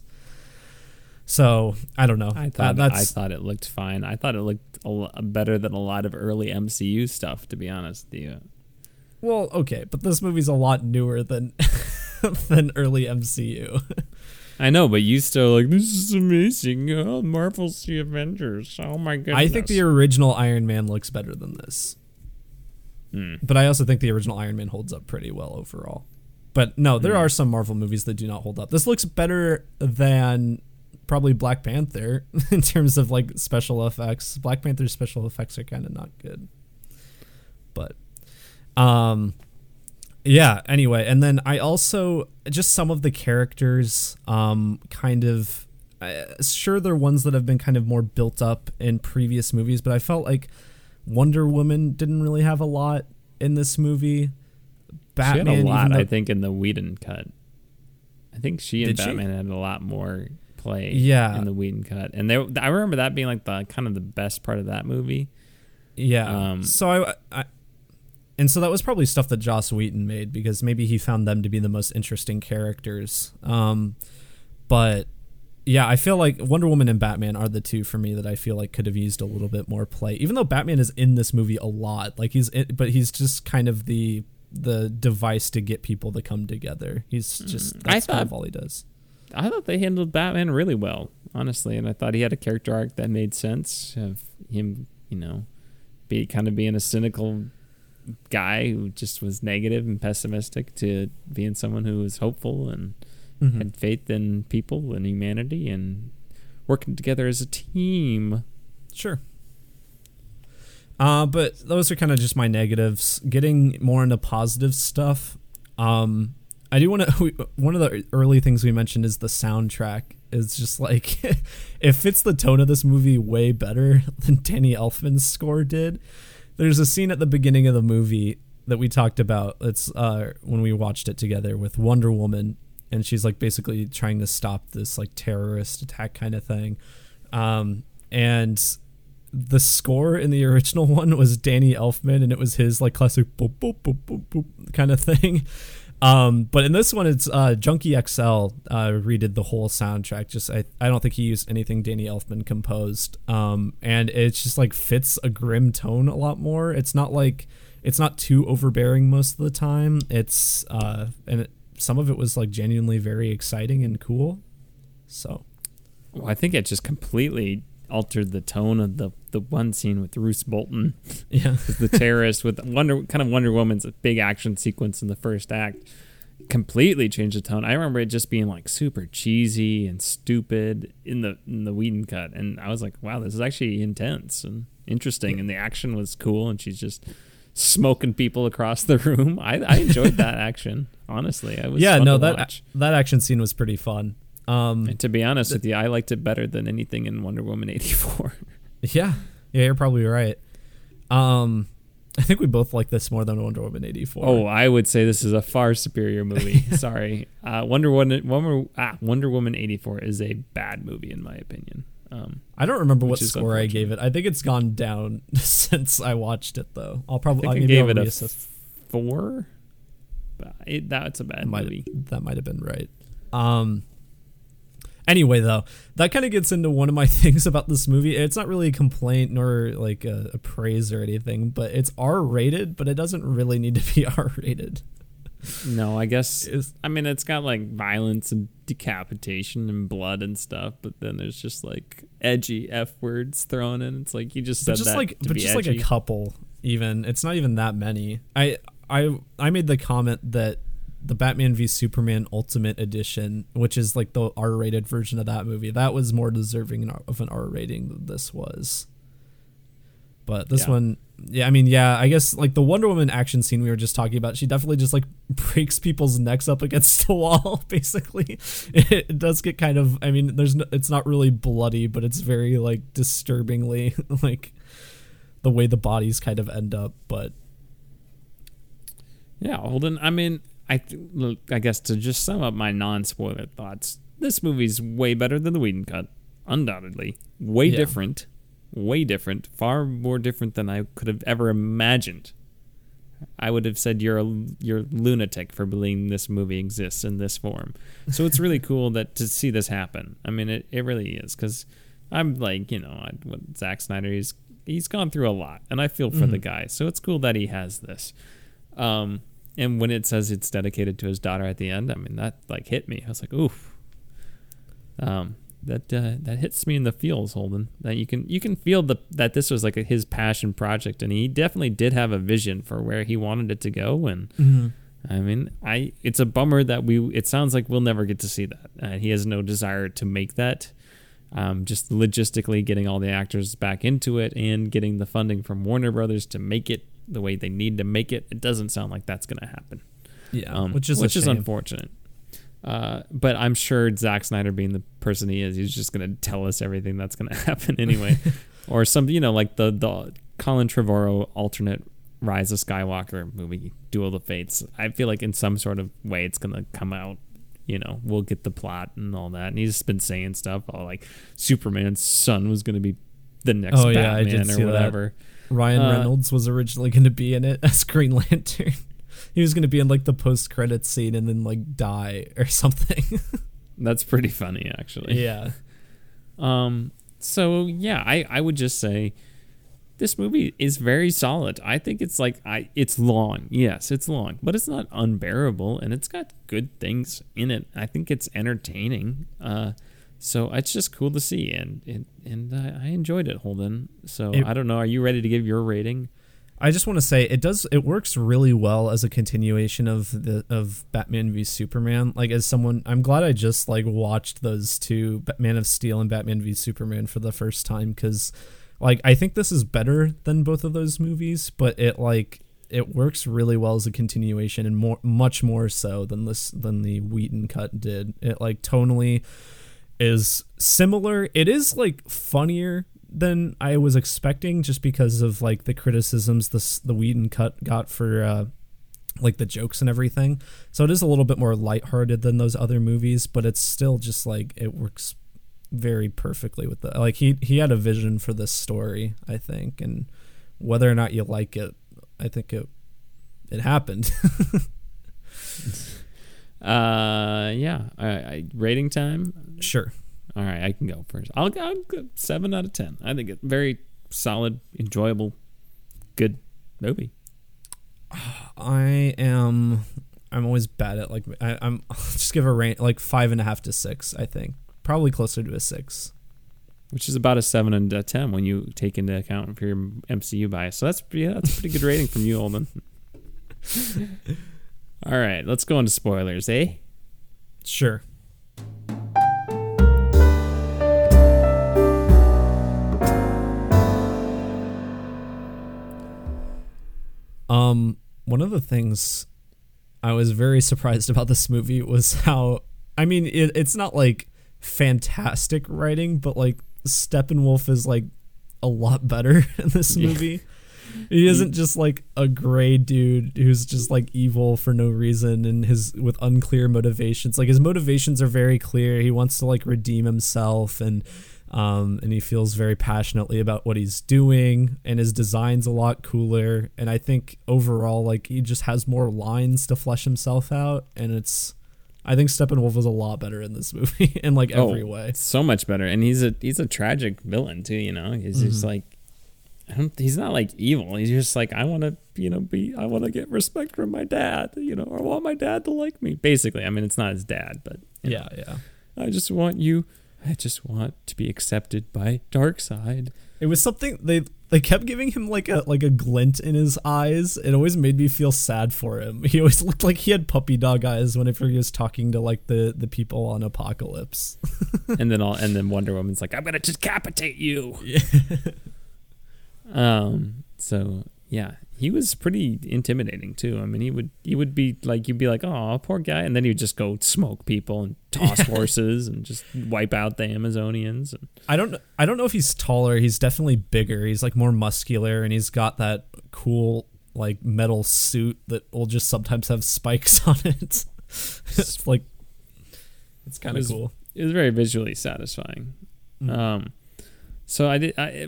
So I don't know. I thought it looked fine. I thought it looked better than a lot of early MCU stuff, to be honest with you. Well, okay, but this movie's a lot newer than than early MCU. I know, but you still this is amazing. Oh, Marvel's The Avengers. Oh my goodness. I think the original Iron Man looks better than this. But I also think the original Iron Man holds up pretty well overall. But no, there are some Marvel movies that do not hold up. This looks better than probably Black Panther in terms of like special effects. Black Panther's special effects are kind of not good. But anyway, and then I also just some of the characters kind of sure they're ones that have been kind of more built up in previous movies, but I felt like Wonder Woman didn't really have a lot in this movie. Batman, she had a lot, I think, in the Whedon cut. I think she and Batman had a lot more play in the Whedon cut, and I remember that being like the kind of the best part of that movie. So that was probably stuff that Joss Whedon made, because maybe he found them to be the most interesting characters. But yeah, I feel like Wonder Woman and Batman are the two for me that I feel like could have used a little bit more play, even though Batman is in this movie a lot. Like he's just kind of the device to get people to come together. He's just, kind of all he does. I thought they handled Batman really well, honestly. And I thought he had a character arc that made sense of him, being a cynical guy who just was negative and pessimistic to being someone who was hopeful and had faith in people and humanity and working together as a team. Sure. But those are kind of just my negatives. Getting more into positive stuff. I do want to, one of the early things we mentioned is the soundtrack. It's just like, it fits the tone of this movie way better than Danny Elfman's score did. There's a scene at the beginning of the movie that we talked about. It's when we watched it together with Wonder Woman, and she's like basically trying to stop this like terrorist attack kind of thing. And the score in the original one was Danny Elfman, and it was his like classic boop, boop, boop, boop, boop kind of thing. But in this one, it's Junkie XL redid the whole soundtrack. Just I don't think he used anything Danny Elfman composed. And it just like fits a grim tone a lot more. It's not like it's not too overbearing most of the time. It's and some of it was like genuinely very exciting and cool. So, well, I think it just completely altered the tone of the one scene with Roose Bolton, yeah, the terrorist, with Wonder Woman's big action sequence in the first act. Completely changed the tone. I remember it just being like super cheesy and stupid in the Whedon cut, and I was like, wow, this is actually intense and interesting, and the action was cool, and she's just smoking people across the room. I enjoyed that action, honestly. It was fun to watch. That action scene was pretty fun. And to be honest with you, I liked it better than anything in Wonder Woman 84. yeah, you're probably right. I think we both like this more than Wonder Woman 84. Oh, I would say this is a far superior movie. Sorry. Wonder Woman 84 is a bad movie, in my opinion. I don't remember what score I gave it. I think it's gone down since I watched it, though. I gave it a 4. But that's a bad movie. That might have been right. Anyway, though, that kind of gets into one of my things about this movie. It's not really a complaint nor like a praise or anything, but it's R-rated, but it doesn't really need to be R-rated. No, I guess. It's got like violence and decapitation and blood and stuff, but then there's just like edgy F words thrown in. It's like you just said that. Like a couple, even. It's not even that many. I made the comment that the Batman v Superman Ultimate Edition, which is like the R-rated version of that movie, that was more deserving of an R rating than this was. But this one, I guess like the Wonder Woman action scene we were just talking about, she definitely just like breaks people's necks up against the wall, basically. It does get kind of, it's not really bloody, but it's very like disturbingly like the way the bodies kind of end up. But yeah, Holden, I guess to just sum up my non-spoiler thoughts, this movie's way better than the Whedon cut, undoubtedly. Way different, far more different than I could have ever imagined. I would have said you're a lunatic for believing this movie exists in this form. So it's really cool to see this happen. It really is, because I'm like, what Zack Snyder, he's gone through a lot, and I feel for the guy. So it's cool that he has this. And when it says it's dedicated to his daughter at the end, that like hit me. I was like, oof. That hits me in the feels, Holden. That you can feel that this was like his passion project, and he definitely did have a vision for where he wanted it to go. And it's a bummer that it sounds like we'll never get to see that. He has no desire to make that. Just logistically getting all the actors back into it and getting the funding from Warner Brothers to make it the way they need to make it doesn't sound like that's going to happen. Yeah, which is unfortunate. But I'm sure Zack Snyder, being the person he is, he's just going to tell us everything that's going to happen anyway. Or something, like the Colin Trevorrow alternate Rise of Skywalker movie, Duel of Fates. I feel like in some sort of way it's going to come out. We'll get the plot and all that. And he's been saying stuff all like Superman's son was going to be the next Batman or whatever. That. Ryan Reynolds was originally going to be in it as Green Lantern. He was going to be in like the post-credits scene and then like die or something. That's pretty funny, actually. Yeah. So yeah, I would just say this movie is very solid. I think it's like it's long. Yes, it's long, but it's not unbearable, and it's got good things in it. I think it's entertaining. So it's just cool to see, and I enjoyed it, Holden. So I don't know. Are you ready to give your rating? I just want to say it works really well as a continuation of Batman v Superman. Like, as someone, I'm glad I just like watched those two, Man of Steel and Batman v Superman, for the first time, because like I think this is better than both of those movies, but it works really well as a continuation, and much more so than the Whedon cut did. It like tonally is similar. It is like funnier than I was expecting, just because of like the criticisms the Whedon cut got for like the jokes and everything. So it is a little bit more lighthearted than those other movies, but it's still just like it works very perfectly with the like he had a vision for this story, I think, and whether or not you like it, I think it happened. Rating time? Sure. All right, I can go first. I'll go 7 out of 10. I think it's very solid, enjoyable, good movie. I'm always bad at like I'll just give a range like 5.5 to 6. I think probably closer to a 6, which is about a 7 and a 10 when you take into account for your MCU bias. So that's a pretty good rating from you, Olden. All right, let's go into spoilers, eh? Sure. One of the things I was very surprised about this movie was how, I mean, it's not like fantastic writing, but like Steppenwolf is like a lot better in this movie. Yeah. He isn't just like a gray dude who's just like evil for no reason and with unclear motivations. Like his motivations are very clear. He wants to like redeem himself and he feels very passionately about what he's doing, and his design's a lot cooler. And I think overall, like, he just has more lines to flesh himself out. And I think Steppenwolf is a lot better in this movie in like every way. So much better. And he's a tragic villain too, you know, he's just like, he's not like evil. He's just like, I want to get respect from my dad, you know, I want my dad to like me, basically. I mean, it's not his dad, but yeah. I just want to be accepted by Darkseid. It was something they kept giving him like a glint in his eyes. It always made me feel sad for him. He always looked like he had puppy dog eyes whenever he was talking to like the people on Apocalypse. and then Wonder Woman's like, I'm gonna decapitate you. Yeah. So yeah, he was pretty intimidating too. I mean, he would be like, you'd be like, oh, poor guy, and then he would just go smoke people and toss horses and just wipe out the Amazonians. I don't know if he's taller. He's definitely bigger. He's like more muscular, and he's got that cool like metal suit that will just sometimes have spikes on it. It's like, it's kind of cool. It was very visually satisfying. Mm-hmm. So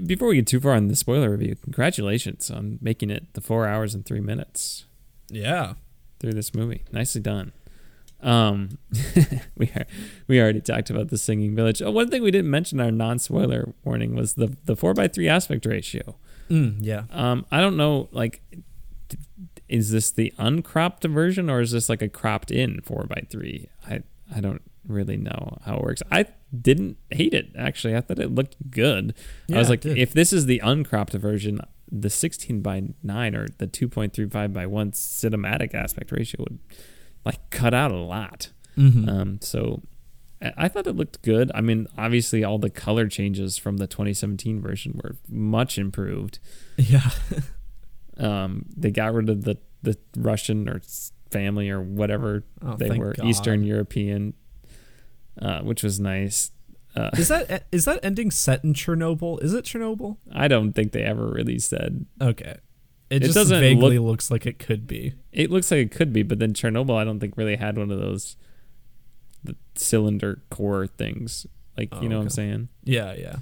before we get too far on the spoiler review, congratulations on making it the 4 hours and 3 minutes. Yeah, through this movie, nicely done. We already talked about the singing village. Oh, one thing we didn't mention in our non-spoiler warning was the 4:3 aspect ratio. Yeah. I don't know, like, is this the uncropped version or is this like a cropped in 4:3? I don't really know how it works. I didn't hate it, actually. I thought it looked good. Yeah, I was like, if this is the uncropped version, the 16:9 or the 2.35:1 cinematic aspect ratio would like cut out a lot. Mm-hmm. So I thought it looked good. I mean, obviously all the color changes from the 2017 version were much improved. Yeah. They got rid of the Russian or family or whatever they were, God. Eastern European, which was nice. Is that ending set in Chernobyl? Is it Chernobyl? I don't think they ever really said. Okay, it just vaguely looks like it could be. It looks like it could be, but then Chernobyl, I don't think really had one of those the cylinder core things. Like, you know, okay. What I'm saying? Yeah.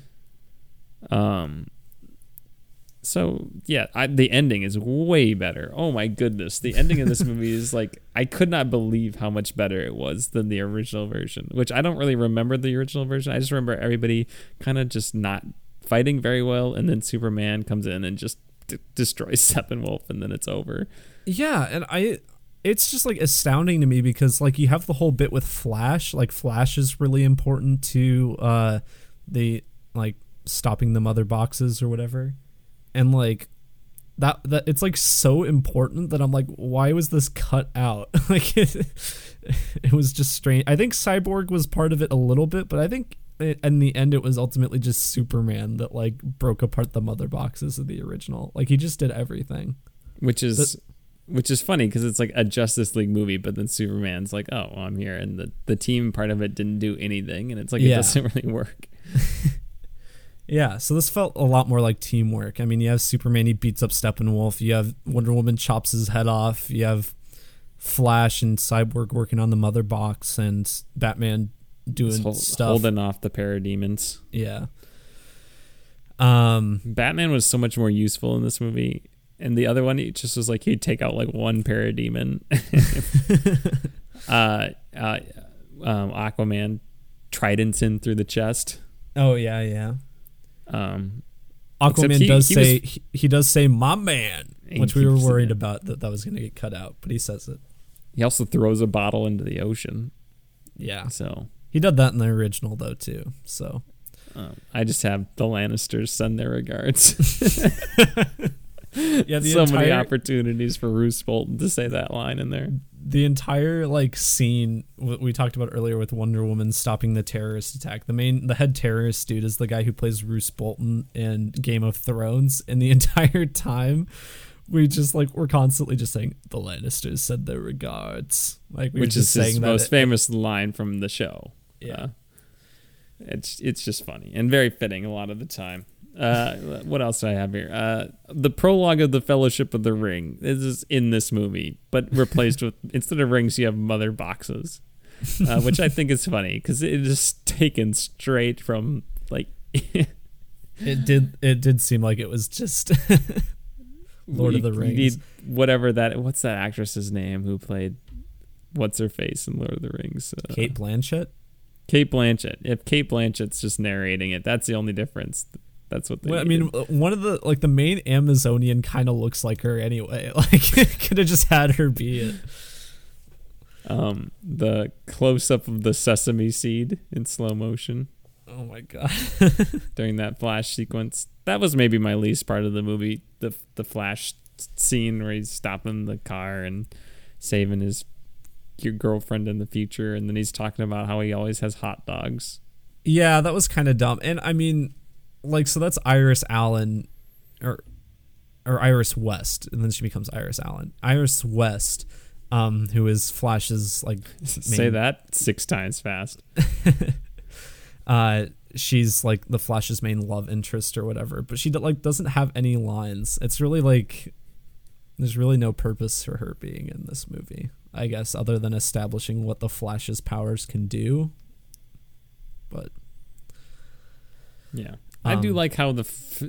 So yeah, the ending is way better. Oh my goodness, the ending of this movie is like, I could not believe how much better it was than the original version. Which I don't really remember the original version. I just remember everybody kind of just not fighting very well, and then Superman comes in and just destroys Steppenwolf, and then it's over. Yeah, and it's just like astounding to me because like you have the whole bit with Flash. Like Flash is really important to the like stopping the mother boxes or whatever. And like that it's like so important that I'm like, why was this cut out? Like it was just strange. I think Cyborg was part of it a little bit, but I think in the end it was ultimately just Superman that like broke apart the mother boxes of the original. Like he just did everything, which is funny because it's like a Justice League movie, but then Superman's like, oh, well, I'm here, and the team part of it didn't do anything, and it's like It doesn't really work. Yeah, so this felt a lot more like teamwork. I mean, you have Superman, he beats up Steppenwolf. You have Wonder Woman chops his head off. You have Flash and Cyborg working on the mother box, and Batman doing stuff. Holding off the parademons. Yeah. Batman was so much more useful in this movie. And the other one, he just was like, he'd take out like one parademon. Aquaman tridents in through the chest. Oh, yeah. Aquaman does say, my man. Which we were worried about that was going to get cut out, but he says it. He also throws a bottle into the ocean. Yeah. So he did that in the original, though, too. So I just have the Lannisters send their regards. Yeah, many opportunities for Roose Bolton to say that line in there. The entire scene we talked about earlier with Wonder Woman stopping the terrorist attack. The head terrorist dude is the guy who plays Roose Bolton in Game of Thrones, and the entire time we just we're constantly just saying the Lannisters said their regards, which is his most famous line from the show. Yeah, it's just funny and very fitting a lot of the time. What else do I have here? The prologue of the Fellowship of the Ring. This is in this movie, but replaced with, instead of rings, you have mother boxes, which I think is funny because it is taken straight from It did seem like it was just Lord of the Rings. What's that actress's name who played what's her face in Lord of the Rings? Cate Blanchett. Cate Blanchett. If Cate Blanchett's just narrating it, that's the only difference. That's what they needed. I mean, one of the the main Amazonian kind of looks like her anyway. Could have just had her be it. The close up of the sesame seed in slow motion. Oh my god! During that flash sequence, that was maybe my least part of the movie. The flash scene where he's stopping the car and saving his cute girlfriend in the future, and then he's talking about how he always has hot dogs. Yeah, that was kind of dumb, and I mean. So that's Iris Allen or Iris West, and then she becomes Iris Allen. Iris West, who is Flash's say that 6 times fast. She's the Flash's main love interest or whatever, but she doesn't have any lines. It's really there's really no purpose for her being in this movie, I guess, other than establishing what the Flash's powers can do. But yeah. I do like how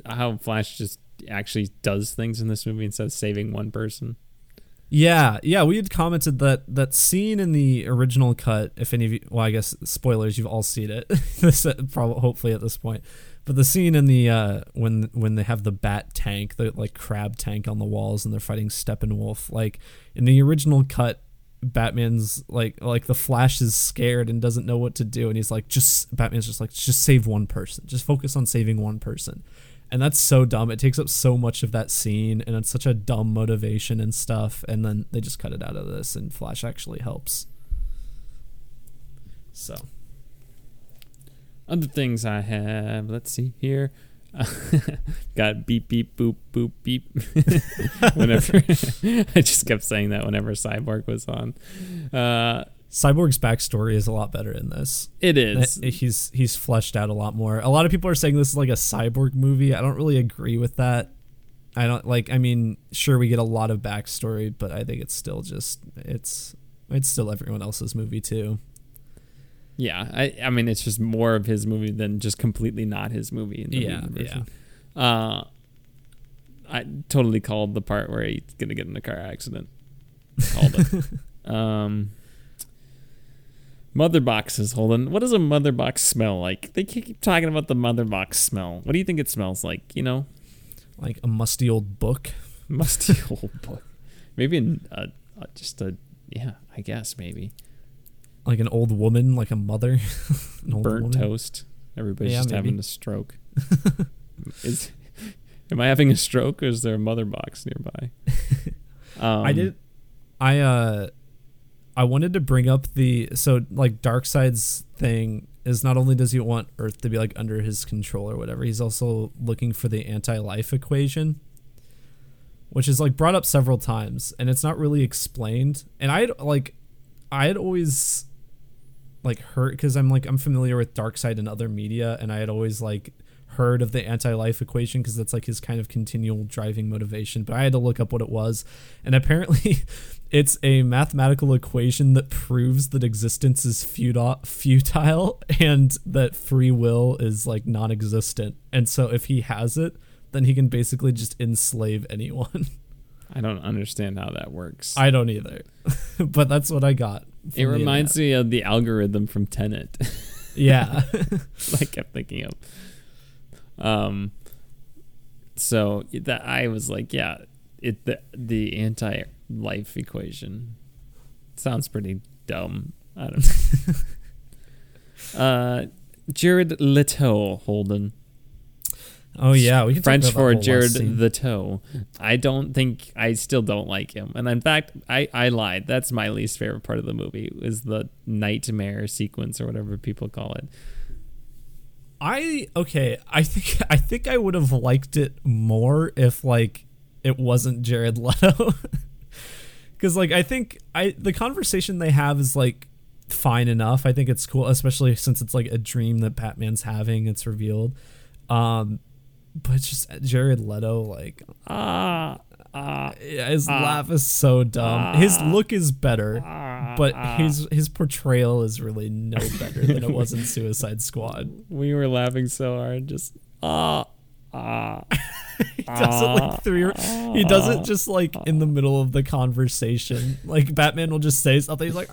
how Flash just actually does things in this movie instead of saving one person. Yeah, we had commented that scene in the original cut, if any of you, well, I guess spoilers, you've all seen it, probably, hopefully at this point. But the scene in the when they have the bat tank, the crab tank on the walls, and they're fighting Steppenwolf, in the original cut, Batman's the Flash is scared and doesn't know what to do, and he's Batman's just save one person, just focus on saving one person, and that's so dumb. It takes up so much of that scene, and it's such a dumb motivation and stuff, and then they just cut it out of this, and Flash actually helps. So other things I have, let's see here. Got beep beep boop boop beep. Whenever I just kept saying that whenever Cyborg was on. Cyborg's backstory is a lot better in this. It is. He's fleshed out a lot more. A lot of people are saying this is a Cyborg movie. I don't really agree with that. I don't sure, we get a lot of backstory, but I think it's still it's still everyone else's movie too. Yeah, I mean, it's just more of his movie than just completely not his movie. In the movie. I totally called the part where he's going to get in a car accident. Called it. Mother boxes, Holden. What does a mother box smell like? They keep talking about the mother box smell. What do you think it smells like, you know? Like a musty old book. Musty old book. Maybe I guess maybe. Like an old woman, like a mother. Burnt toast. Everybody's just having a stroke. Am I having a stroke, or is there a mother box nearby? I wanted to bring up Darkseid's thing is not only does he want Earth to be under his control or whatever, he's also looking for the anti-life equation, which is brought up several times, and it's not really explained. And I had always heard, because I'm familiar with Darkseid and other media, and I had always heard of the anti-life equation because that's his kind of continual driving motivation, but I had to look up what it was, and apparently it's a mathematical equation that proves that existence is futile and that free will is non-existent, and so if he has it, then he can basically just enslave anyone. I don't understand how that works. I don't either. But that's what I got. It reminds me of the algorithm from Tenet. Yeah. I kept thinking of. So I was it the anti-life equation. It sounds pretty dumb. I don't know. Jared Leto, Holden. Oh yeah, we can French talk about for Jared Leto. I don't think I still don't like him, and in fact, I lied. That's my least favorite part of the movie is the nightmare sequence or whatever people call it. I think I would have liked it more if like it wasn't Jared Leto, because like I think the conversation they have is like fine enough. I think it's cool, especially since it's like a dream that Batman's having. It's revealed. But just Jared Leto, like, his laugh is so dumb. His look is better, but his portrayal is really no better than it was in Suicide Squad. We were laughing so hard, just he does it like he does it just like in the middle of the conversation. Like Batman will just say something, he's like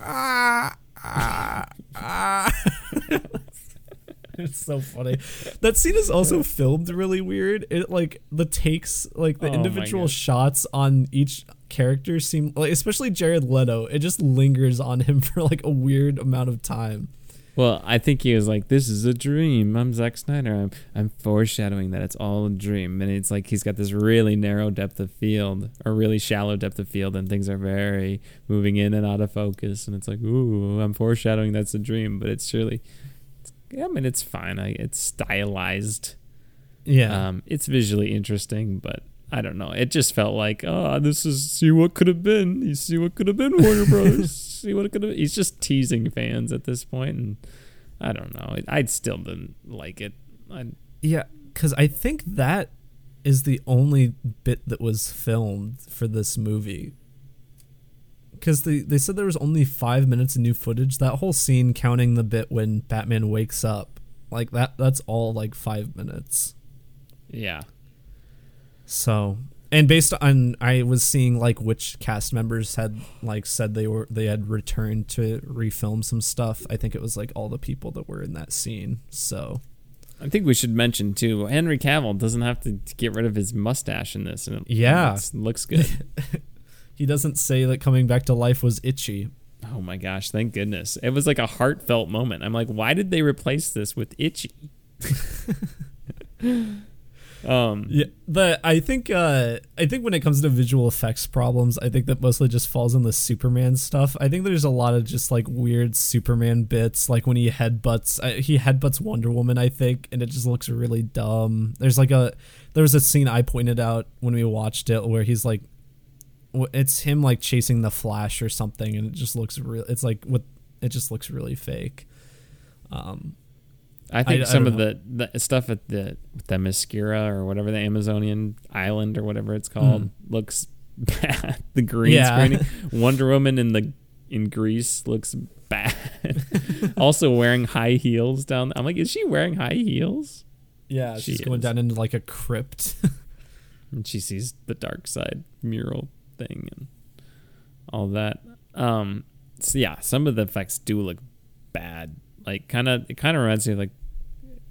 It's so funny. That scene is also filmed really weird. It like the takes, like the individual shots on each character seem like, especially Jared Leto, it just lingers on him for like a weird amount of time. Well, I think he was like, "This is a dream. I'm Zack Snyder. I'm foreshadowing that it's all a dream." And it's like he's got this really narrow depth of field, or really shallow depth of field, and things are very moving in and out of focus. And it's like, "Ooh, I'm foreshadowing that's a dream," but it's surely. I mean, it's fine. It's stylized. Yeah. It's visually interesting, but I don't know. It just felt like, see what could have been. You see what could have been, Warner Brothers. See what it could have been. He's just teasing fans at this point, and I don't know. I still didn't like it. Yeah, because I think that is the only bit that was filmed for this movie. Because they said there was only 5 minutes of new footage. That whole scene, counting the bit when Batman wakes up, like that's all like 5 minutes. Yeah. So, and based on, I was seeing like which cast members had like said they had returned to refilm some stuff. I think it was like all the people that were in that scene. So, I think we should mention too, Henry Cavill doesn't have to get rid of his mustache in this, and it looks good. He doesn't say that coming back to life was itchy. Oh my gosh, thank goodness. It was like a heartfelt moment. I'm like, why did they replace this with itchy? Yeah, but I think when it comes to visual effects problems, I think that mostly just falls on the Superman stuff. I think there's a lot of just like weird Superman bits, like when he headbutts Wonder Woman, I think, and it just looks really dumb. There was a scene I pointed out when we watched it where he's like, it's him like chasing the Flash or something, and it just looks real. It's like it just looks really fake. I think some of the stuff at the Mascara or whatever, the Amazonian island or whatever it's called, looks bad. The green screening, Wonder Woman in Greece looks bad. Also wearing high heels down. I'm like, is she wearing high heels? Yeah, she's going down into like a crypt, and she sees the Darkseid mural thing and all that. So yeah, some of the effects do look bad. Like it kind of reminds me of like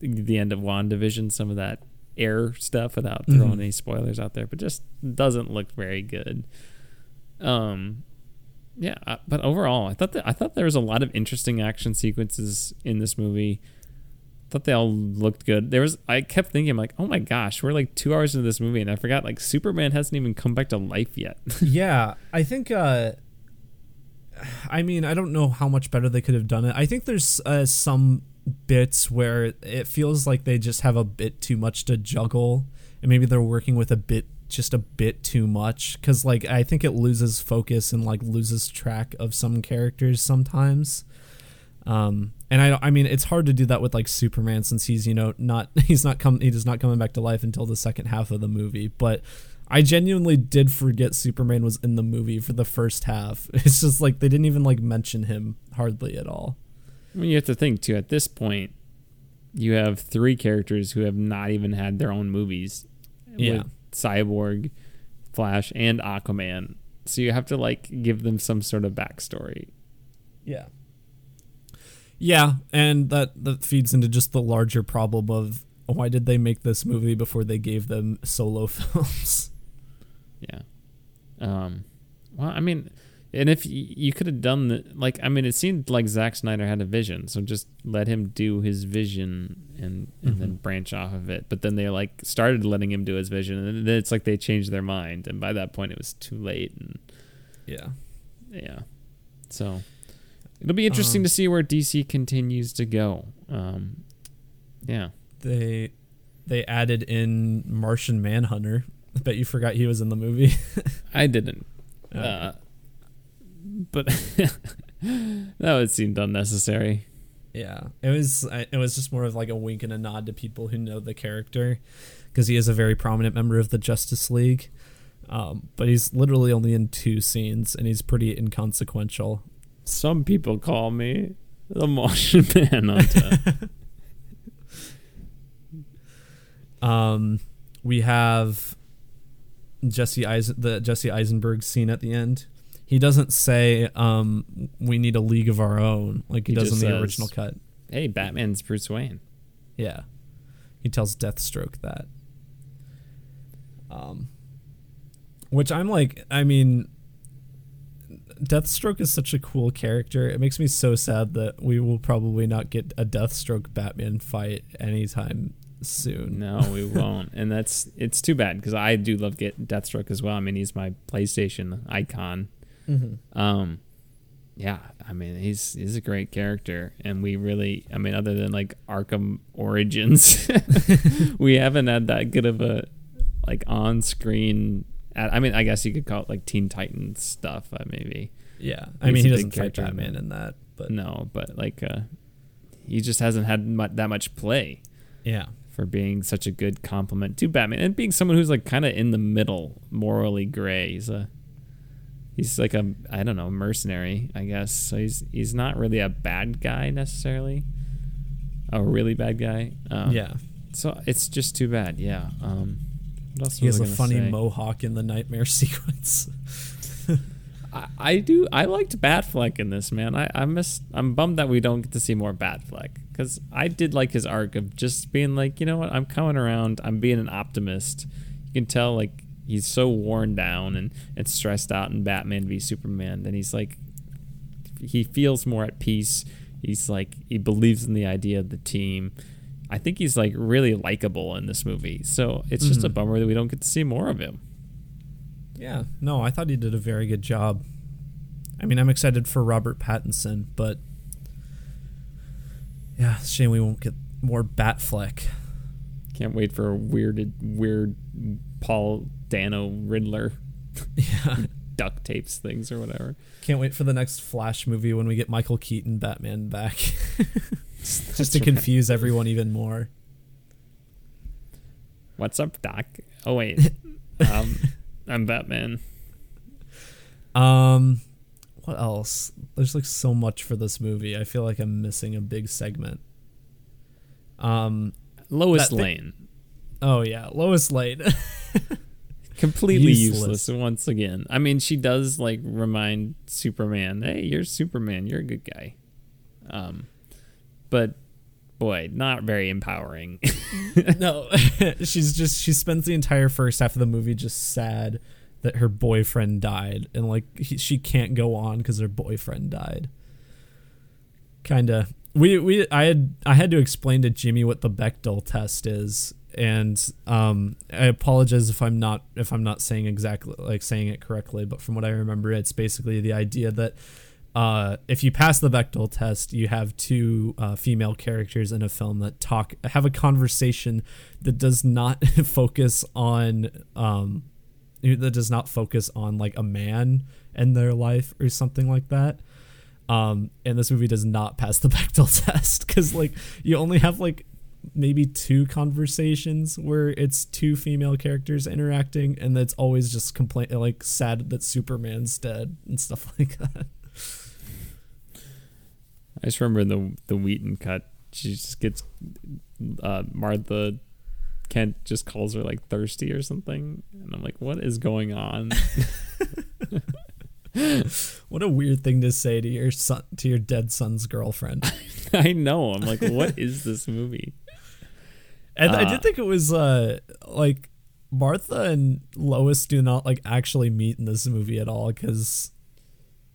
the end of WandaVision, some of that air stuff, without throwing any spoilers out there, but just doesn't look very good. Yeah, but overall, I thought there was a lot of interesting action sequences in this movie. Thought they all looked good. I kept thinking like, oh my gosh, we're like 2 hours into this movie and I forgot like Superman hasn't even come back to life yet. Yeah, I think I mean, I don't know how much better they could have done it. I think there's some bits where it feels like they just have a bit too much to juggle, and maybe they're working with a bit too much, because like I think it loses focus and like loses track of some characters sometimes. And I mean, it's hard to do that with like Superman, since he's, you know, he's not coming back to life until the second half of the movie. But I genuinely did forget Superman was in the movie for the first half. It's just like they didn't even like mention him hardly at all. I mean, you have to think too, at this point you have 3 characters who have not even had their own movies. Yeah. With Cyborg, Flash, and Aquaman. So you have to like give them some sort of backstory. Yeah. Yeah, and that feeds into just the larger problem of why did they make this movie before they gave them solo films? Yeah. Well, I mean, and if you could have done the, like, I mean, it seemed like Zack Snyder had a vision, so just let him do his vision and then branch off of it. But then they like started letting him do his vision, and then it's like they changed their mind, and by that point it was too late. And yeah. So it'll be interesting to see where DC continues to go. They added in Martian Manhunter. I bet you forgot he was in the movie. I didn't. But that would seem unnecessary. Yeah. It was just more of like a wink and a nod to people who know the character, because he is a very prominent member of the Justice League. But he's literally only in two scenes, and he's pretty inconsequential. Some people call me the Martian Manhunter. We have Jesse Eisenberg scene at the end. He doesn't say we need a league of our own like he does in the original cut. Hey, Batman's Bruce Wayne. Yeah, he tells Deathstroke that. Which I'm like, I mean, Deathstroke is such a cool character. It makes me so sad that we will probably not get a Deathstroke Batman fight anytime soon. No, we won't. And it's too bad, because I do love Deathstroke as well. I mean, he's my PlayStation icon. Mm-hmm. Yeah, I mean, he's a great character, and we really, I mean, other than like Arkham Origins, we haven't had that good of a like on-screen. I mean, I guess you could call it like Teen Titans stuff, maybe. Yeah, I mean, he doesn't fight Batman in that, but no, but like he just hasn't had that much play. Yeah. For being such a good compliment to Batman, and being someone who's like kind of in the middle, morally gray. He's like a I don't know, mercenary, I guess. So he's not really a bad guy necessarily, a really bad guy. Yeah. So it's just too bad. Yeah. What else he has a funny mohawk in the nightmare sequence. I liked Batfleck in this, man. I'm bummed that we don't get to see more Batfleck, because I did like his arc of just being like, you know what, I'm coming around, I'm being an optimist. You can tell like he's so worn down and stressed out in Batman v Superman. Then he's like, he feels more at peace. He's like, he believes in the idea of the team. I think he's like really likable in this movie. So it's just a bummer that we don't get to see more of him. Yeah, no, I thought he did a very good job. I mean, I'm excited for Robert Pattinson, but yeah, it's a shame we won't get more Batfleck. Can't wait for a weird Paul Dano Riddler. Yeah. Duct tapes things or whatever. Can't wait for the next Flash movie when we get Michael Keaton Batman back. Just to confuse everyone even more. What's up, Doc? Oh, wait. I'm Batman. What else? There's like so much for this movie. I feel like I'm missing a big segment. Lois Lane. Oh yeah, Lois Lane. Completely useless once again. I mean, she does like remind Superman, "Hey, you're Superman. You're a good guy." But boy, not very empowering. No, she spends the entire first half of the movie just sad that her boyfriend died, and like she can't go on because her boyfriend died. Kinda. I had to explain to Jimmy what the Bechdel test is, and I apologize if I'm not saying exactly like saying it correctly, but from what I remember, it's basically the idea that if you pass the Bechdel test, you have two female characters in a film that have a conversation that does not focus on like a man and their life or something like that. And this movie does not pass the Bechdel test, because like you only have like maybe two conversations where it's two female characters interacting, and that's always just like sad that Superman's dead and stuff like that. I just remember the Wheaton cut. She just gets Martha Kent just calls her like thirsty or something, and I'm like, what is going on? What a weird thing to say to your son, to your dead son's girlfriend. I know. I'm like, what is this movie? And I did think it was like Martha and Lois do not like actually meet in this movie at all, because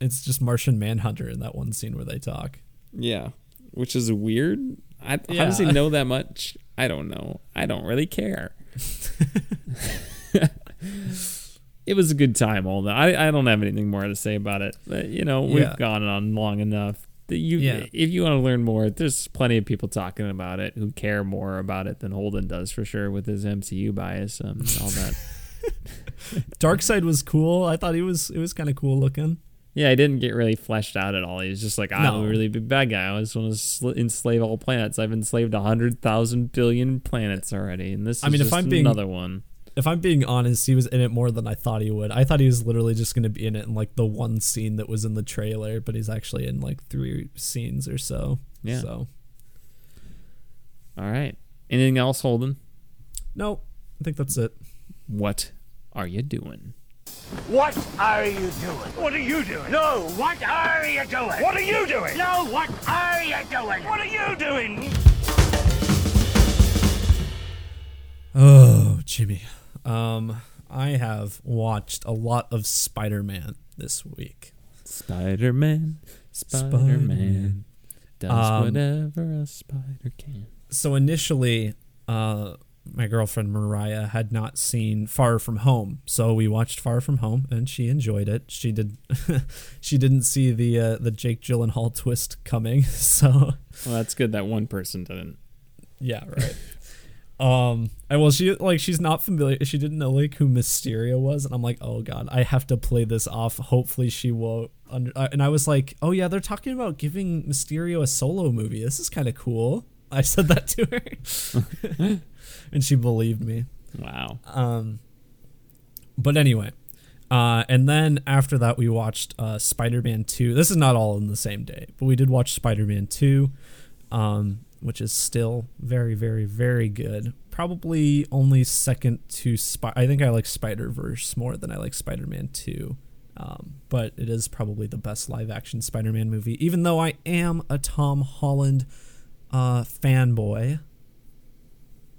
it's just Martian Manhunter in that one scene where they talk. Yeah, which is weird. How does he know that much? I don't know. I don't really care. It was a good time, although I don't have anything more to say about it. But, you know, we've gone on long enough. If you want to learn more, there's plenty of people talking about it who care more about it than Holden does, for sure, with his MCU bias and all that. Darkseid was cool. I thought it was kind of cool looking. Yeah, he didn't get really fleshed out at all. He was just like, I'm a really big bad guy. I just want to enslave all planets. I've enslaved 100,000 billion planets already, and this is just another one. If I'm being honest, he was in it more than I thought he would. I thought he was literally just going to be in it in like the one scene that was in the trailer, but he's actually in like 3 scenes or so. Yeah. So. All right. Anything else, Holden? No, I think that's it. What are you doing? What are you doing? What are you doing? No, what are you doing? What are you doing? No, what are you doing? What are you doing? Oh, Jimmy. I have watched a lot of Spider-Man this week. Spider-Man does whatever a spider can. So initially, my girlfriend Mariah had not seen Far From Home, so we watched Far From Home, and she enjoyed it. She did. She didn't see the Jake Gyllenhaal twist coming, so. Well, that's good that one person didn't. Yeah, right. And well, she's not familiar. She didn't know like who Mysterio was, and I'm like, oh god, I have to play this off. Hopefully she won't. And I was like, oh yeah, they're talking about giving Mysterio a solo movie. This is kind of cool. I said that to her, and she believed me. Wow. But anyway, and then after that we watched Spider-Man 2. This is not all in the same day, but we did watch Spider-Man 2. Which is still very, very, very good. Probably only second to I think I like Spider-Verse more than I like Spider-Man 2. But it is probably the best live-action Spider-Man movie, even though I am a Tom Holland fanboy.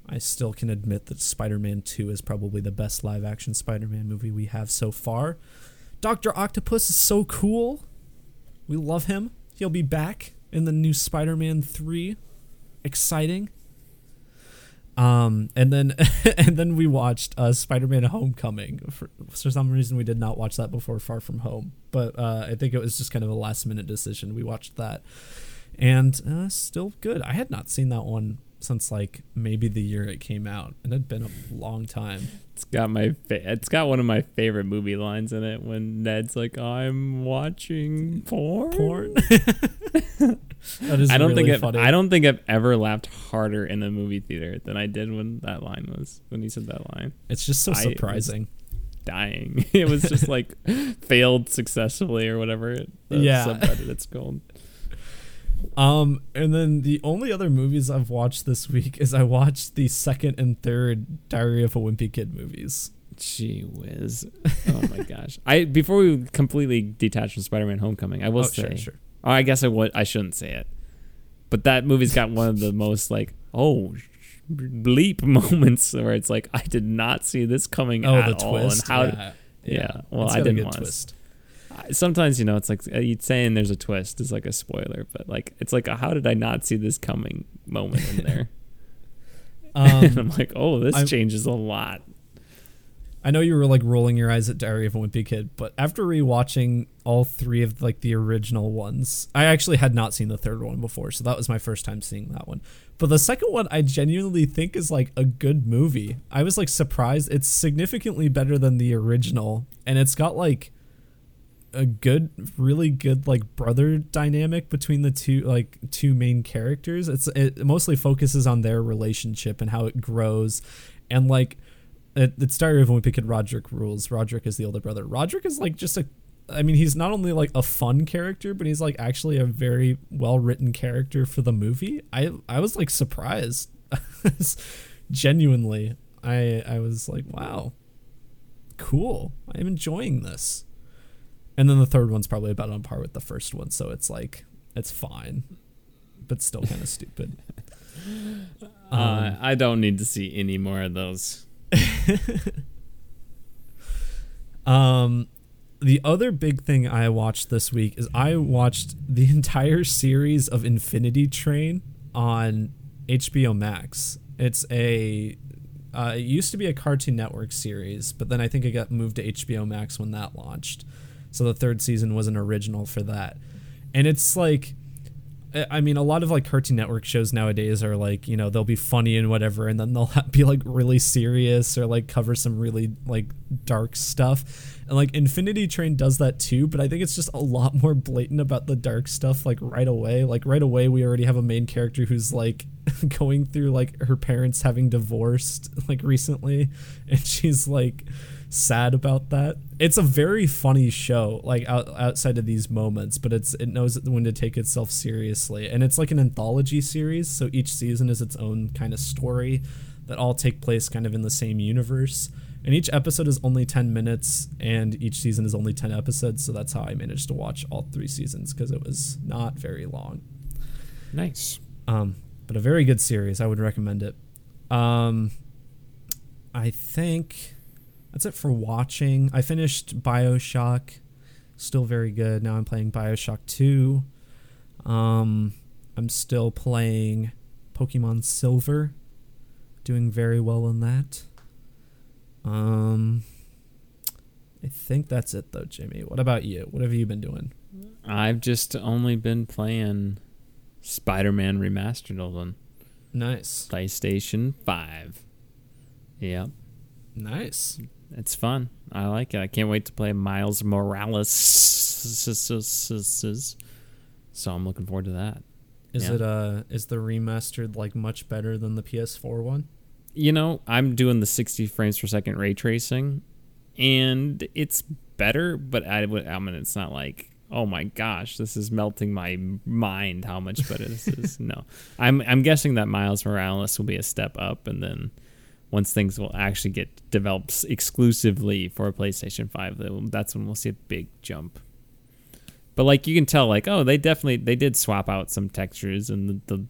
I still can admit that Spider-Man 2 is probably the best live-action Spider-Man movie we have so far. Dr. Octopus is so cool. We love him. He'll be back in the new Spider-Man 3. Exciting. And then we watched Spider-Man Homecoming. For some reason we did not watch that before Far From Home, but I think it was just kind of a last minute decision. We watched that, and still good. I had not seen that one since like maybe the year it came out, and it had been a long time. It's got one of my favorite movie lines in it when Ned's like, I'm watching porn. That is really funny. I don't think I've ever laughed harder in a movie theater than I did when he said that line. It's just so surprising. Dying. It was just like failed successfully or whatever subreddit it's called. And then the only other movies I've watched this week is I watched the second and third Diary of a Wimpy Kid movies. Gee whiz. Oh my gosh. Before we completely detach from Spider-Man Homecoming, I will say, sure. I guess I shouldn't say it, but that movie's got one of the most like, bleep moments where it's like, I did not see this coming at all. Twist. And how, yeah. Well, I didn't want to. Sometimes, you know, it's like you'd saying there's a twist is like a spoiler, but like it's like a how did I not see this coming moment in there. And I'm like, changes a lot. I know you were like rolling your eyes at Diary of a Wimpy Kid, but after rewatching all three of like the original ones, I actually had not seen the third one before, so that was my first time seeing that one. But the second one I genuinely think is like a good movie. I was like surprised. It's significantly better than the original, and it's got like a really good like brother dynamic between the two main characters. It mostly focuses on their relationship and how it grows, and like it's Diary of a Wimpy Kid. Roderick rules. Roderick is the older brother. Roderick is like just he's not only like a fun character, but he's like actually a very well written character for the movie. I was like surprised. Genuinely, I was like, wow, cool, I'm enjoying this. And then the third one's probably about on par with the first one, so it's like it's fine, but still kind of stupid. I don't need to see any more of those. The other big thing I watched this week is I watched the entire series of Infinity Train on HBO Max. It used to be a Cartoon Network series, but then I think it got moved to HBO Max when that launched. So the third season was an original for that. And it's like, I mean, a lot of like Cartoon Network shows nowadays are like, you know, they'll be funny and whatever, and then they'll be like really serious or like cover some really like dark stuff. And like Infinity Train does that too, but I think it's just a lot more blatant about the dark stuff like right away. Like right away we already have a main character who's like going through like her parents having divorced like recently, and she's like sad about that. It's a very funny show, like outside of these moments, but it knows when to take itself seriously. And it's like an anthology series, so each season is its own kind of story that all take place kind of in the same universe. And each episode is only 10 minutes, and each season is only 10 episodes, so that's how I managed to watch all three seasons, because it was not very long. Nice. But a very good series. I would recommend it. I think that's it for watching. I finished BioShock. Still very good. Now I'm playing BioShock 2. I'm still playing Pokemon Silver. Doing very well in that. I think that's it though, Jimmy. What about you? What have you been doing? I've just only been playing Spider-Man Remastered on PlayStation 5. Yep. Nice. It's fun. I like it. I can't wait to play Miles Morales. So I'm looking forward to that. Is the remastered like much better than the PS4 one? You know, I'm doing the 60 frames per second ray tracing, and it's better, but I mean, it's not like, oh my gosh, this is melting my mind how much better this is. No. I'm guessing that Miles Morales will be a step up, and then once things will actually get developed exclusively for PlayStation 5, that's when we'll see a big jump. But like you can tell, like, oh, they did swap out some textures, and the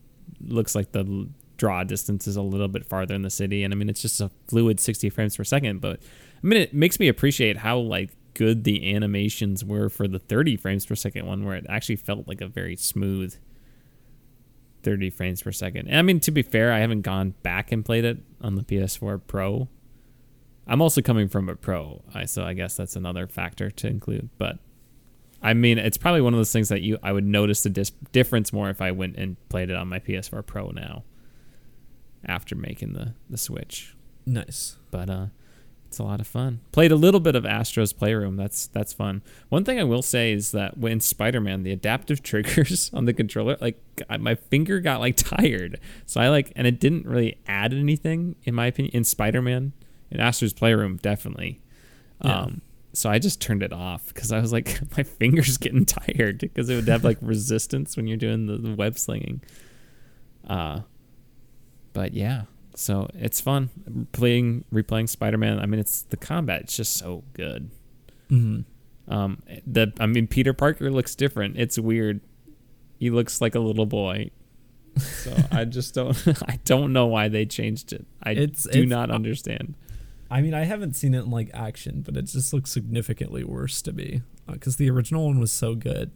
looks like the draw distance is a little bit farther in the city. And I mean, it's just a fluid 60 frames per second. But I mean, it makes me appreciate how like good the animations were for the 30 frames per second one, where it actually felt like a very smooth 30 frames per second. And I mean, to be fair, I haven't gone back and played it on the PS4 Pro. I'm also coming from a Pro, so I guess that's another factor to include. But I mean, it's probably one of those things that I would notice the difference more if I went and played it on my PS4 Pro now, after making the switch. Nice. But it's a lot of fun. Played a little bit of Astro's Playroom. That's fun. One thing I will say is that when Spider-Man, the adaptive triggers on the controller, like my finger got like tired. So and it didn't really add anything, in my opinion, in Spider-Man. In Astro's Playroom, definitely. Yeah. So I just turned it off because I was like, my finger's getting tired, because it would have like resistance when you're doing the web slinging. But yeah. So it's fun replaying Spider-Man. I mean, it's the combat. It's just so good. Mm-hmm. Peter Parker looks different. It's weird. He looks like a little boy. So I just don't. I don't know why they changed it. I do not understand. I mean, I haven't seen it in like action, but it just looks significantly worse to me, because the original one was so good.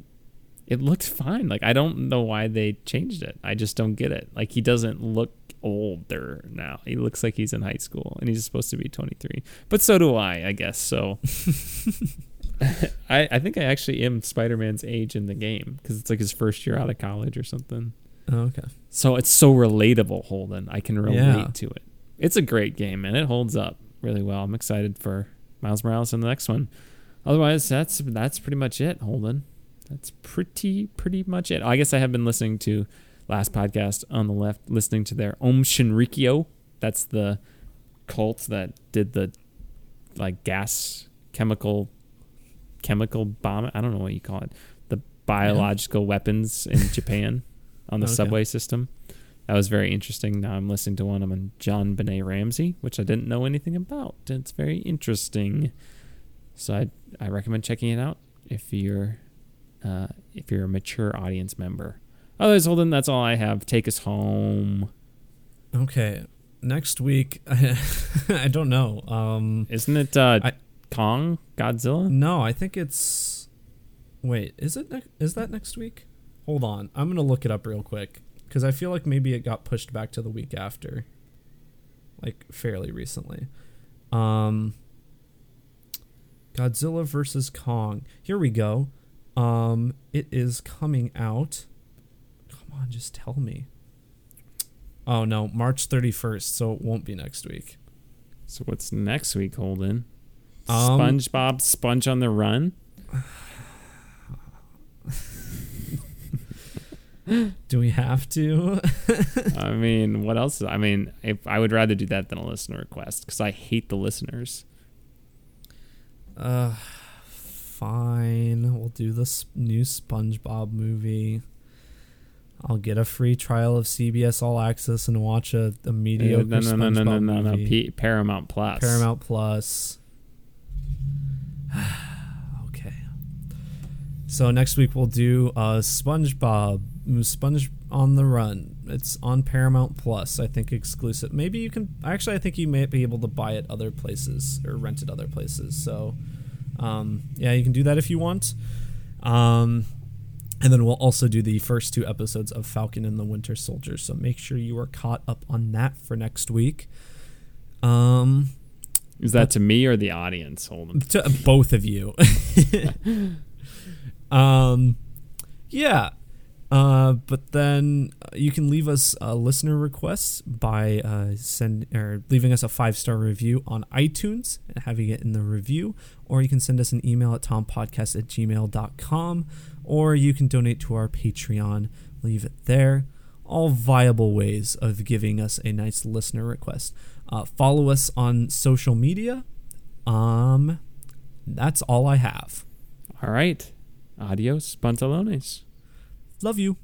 It looked fine. Like, I don't know why they changed it. I just don't get it. Like, he doesn't look older now. He looks like he's in high school, and he's supposed to be 23. But so do I guess. So I think I actually am Spider-Man's age in the game, because it's like his first year out of college or something. Oh, okay. So it's so relatable, Holden. I can relate to it. It's a great game, and it holds up really well. I'm excited for Miles Morales in the next one. Otherwise, that's pretty much it, Holden. That's pretty much it. I guess I have been listening to Last Podcast on the Left, listening to their Om Shinrikyo. That's the cult that did the like gas chemical bomb. I don't know what you call it. The biological weapons in Japan on the subway system. That was very interesting. Now I'm listening to one on John Benet Ramsey, which I didn't know anything about. It's very interesting. So I recommend checking it out if you're a mature audience member. Otherwise, Holden, that's all I have. Take us home. Okay. next week, I don't know. Isn't it Kong Godzilla? No, I think it's. Wait, is that next week? Hold on, I'm gonna look it up real quick because I feel like maybe it got pushed back to the week after, like fairly recently. Godzilla versus Kong. Here we go. It is coming out. Come on, just tell me. Oh no, March 31st, so it won't be next week. So what's next week, Holden? SpongeBob Sponge on the Run? Do we have to? I mean, what else? I mean, if I would rather do that than a listener request because I hate the listeners. Fine. We'll do this new SpongeBob movie. I'll get a free trial of CBS All Access and watch a mediocre SpongeBob movie. No. Paramount Plus. Okay. So next week we'll do SpongeBob on the Run. It's on Paramount Plus, I think, exclusive. Maybe you can... Actually, I think you may be able to buy it other places or rent it other places. So, yeah, you can do that if you want. And then we'll also do the first two episodes of Falcon and the Winter Soldier. So make sure you are caught up on that for next week. Is that to me or the audience, Holden? To both of you. Yeah. But then you can leave us listener requests by leaving us a 5-star review on iTunes and having it in the review. Or you can send us an email at tompodcast@gmail.com. Or you can donate to our Patreon. Leave it there. All viable ways of giving us a nice listener request. Follow us on social media. That's all I have. All right. Adios, pantalones. Love you.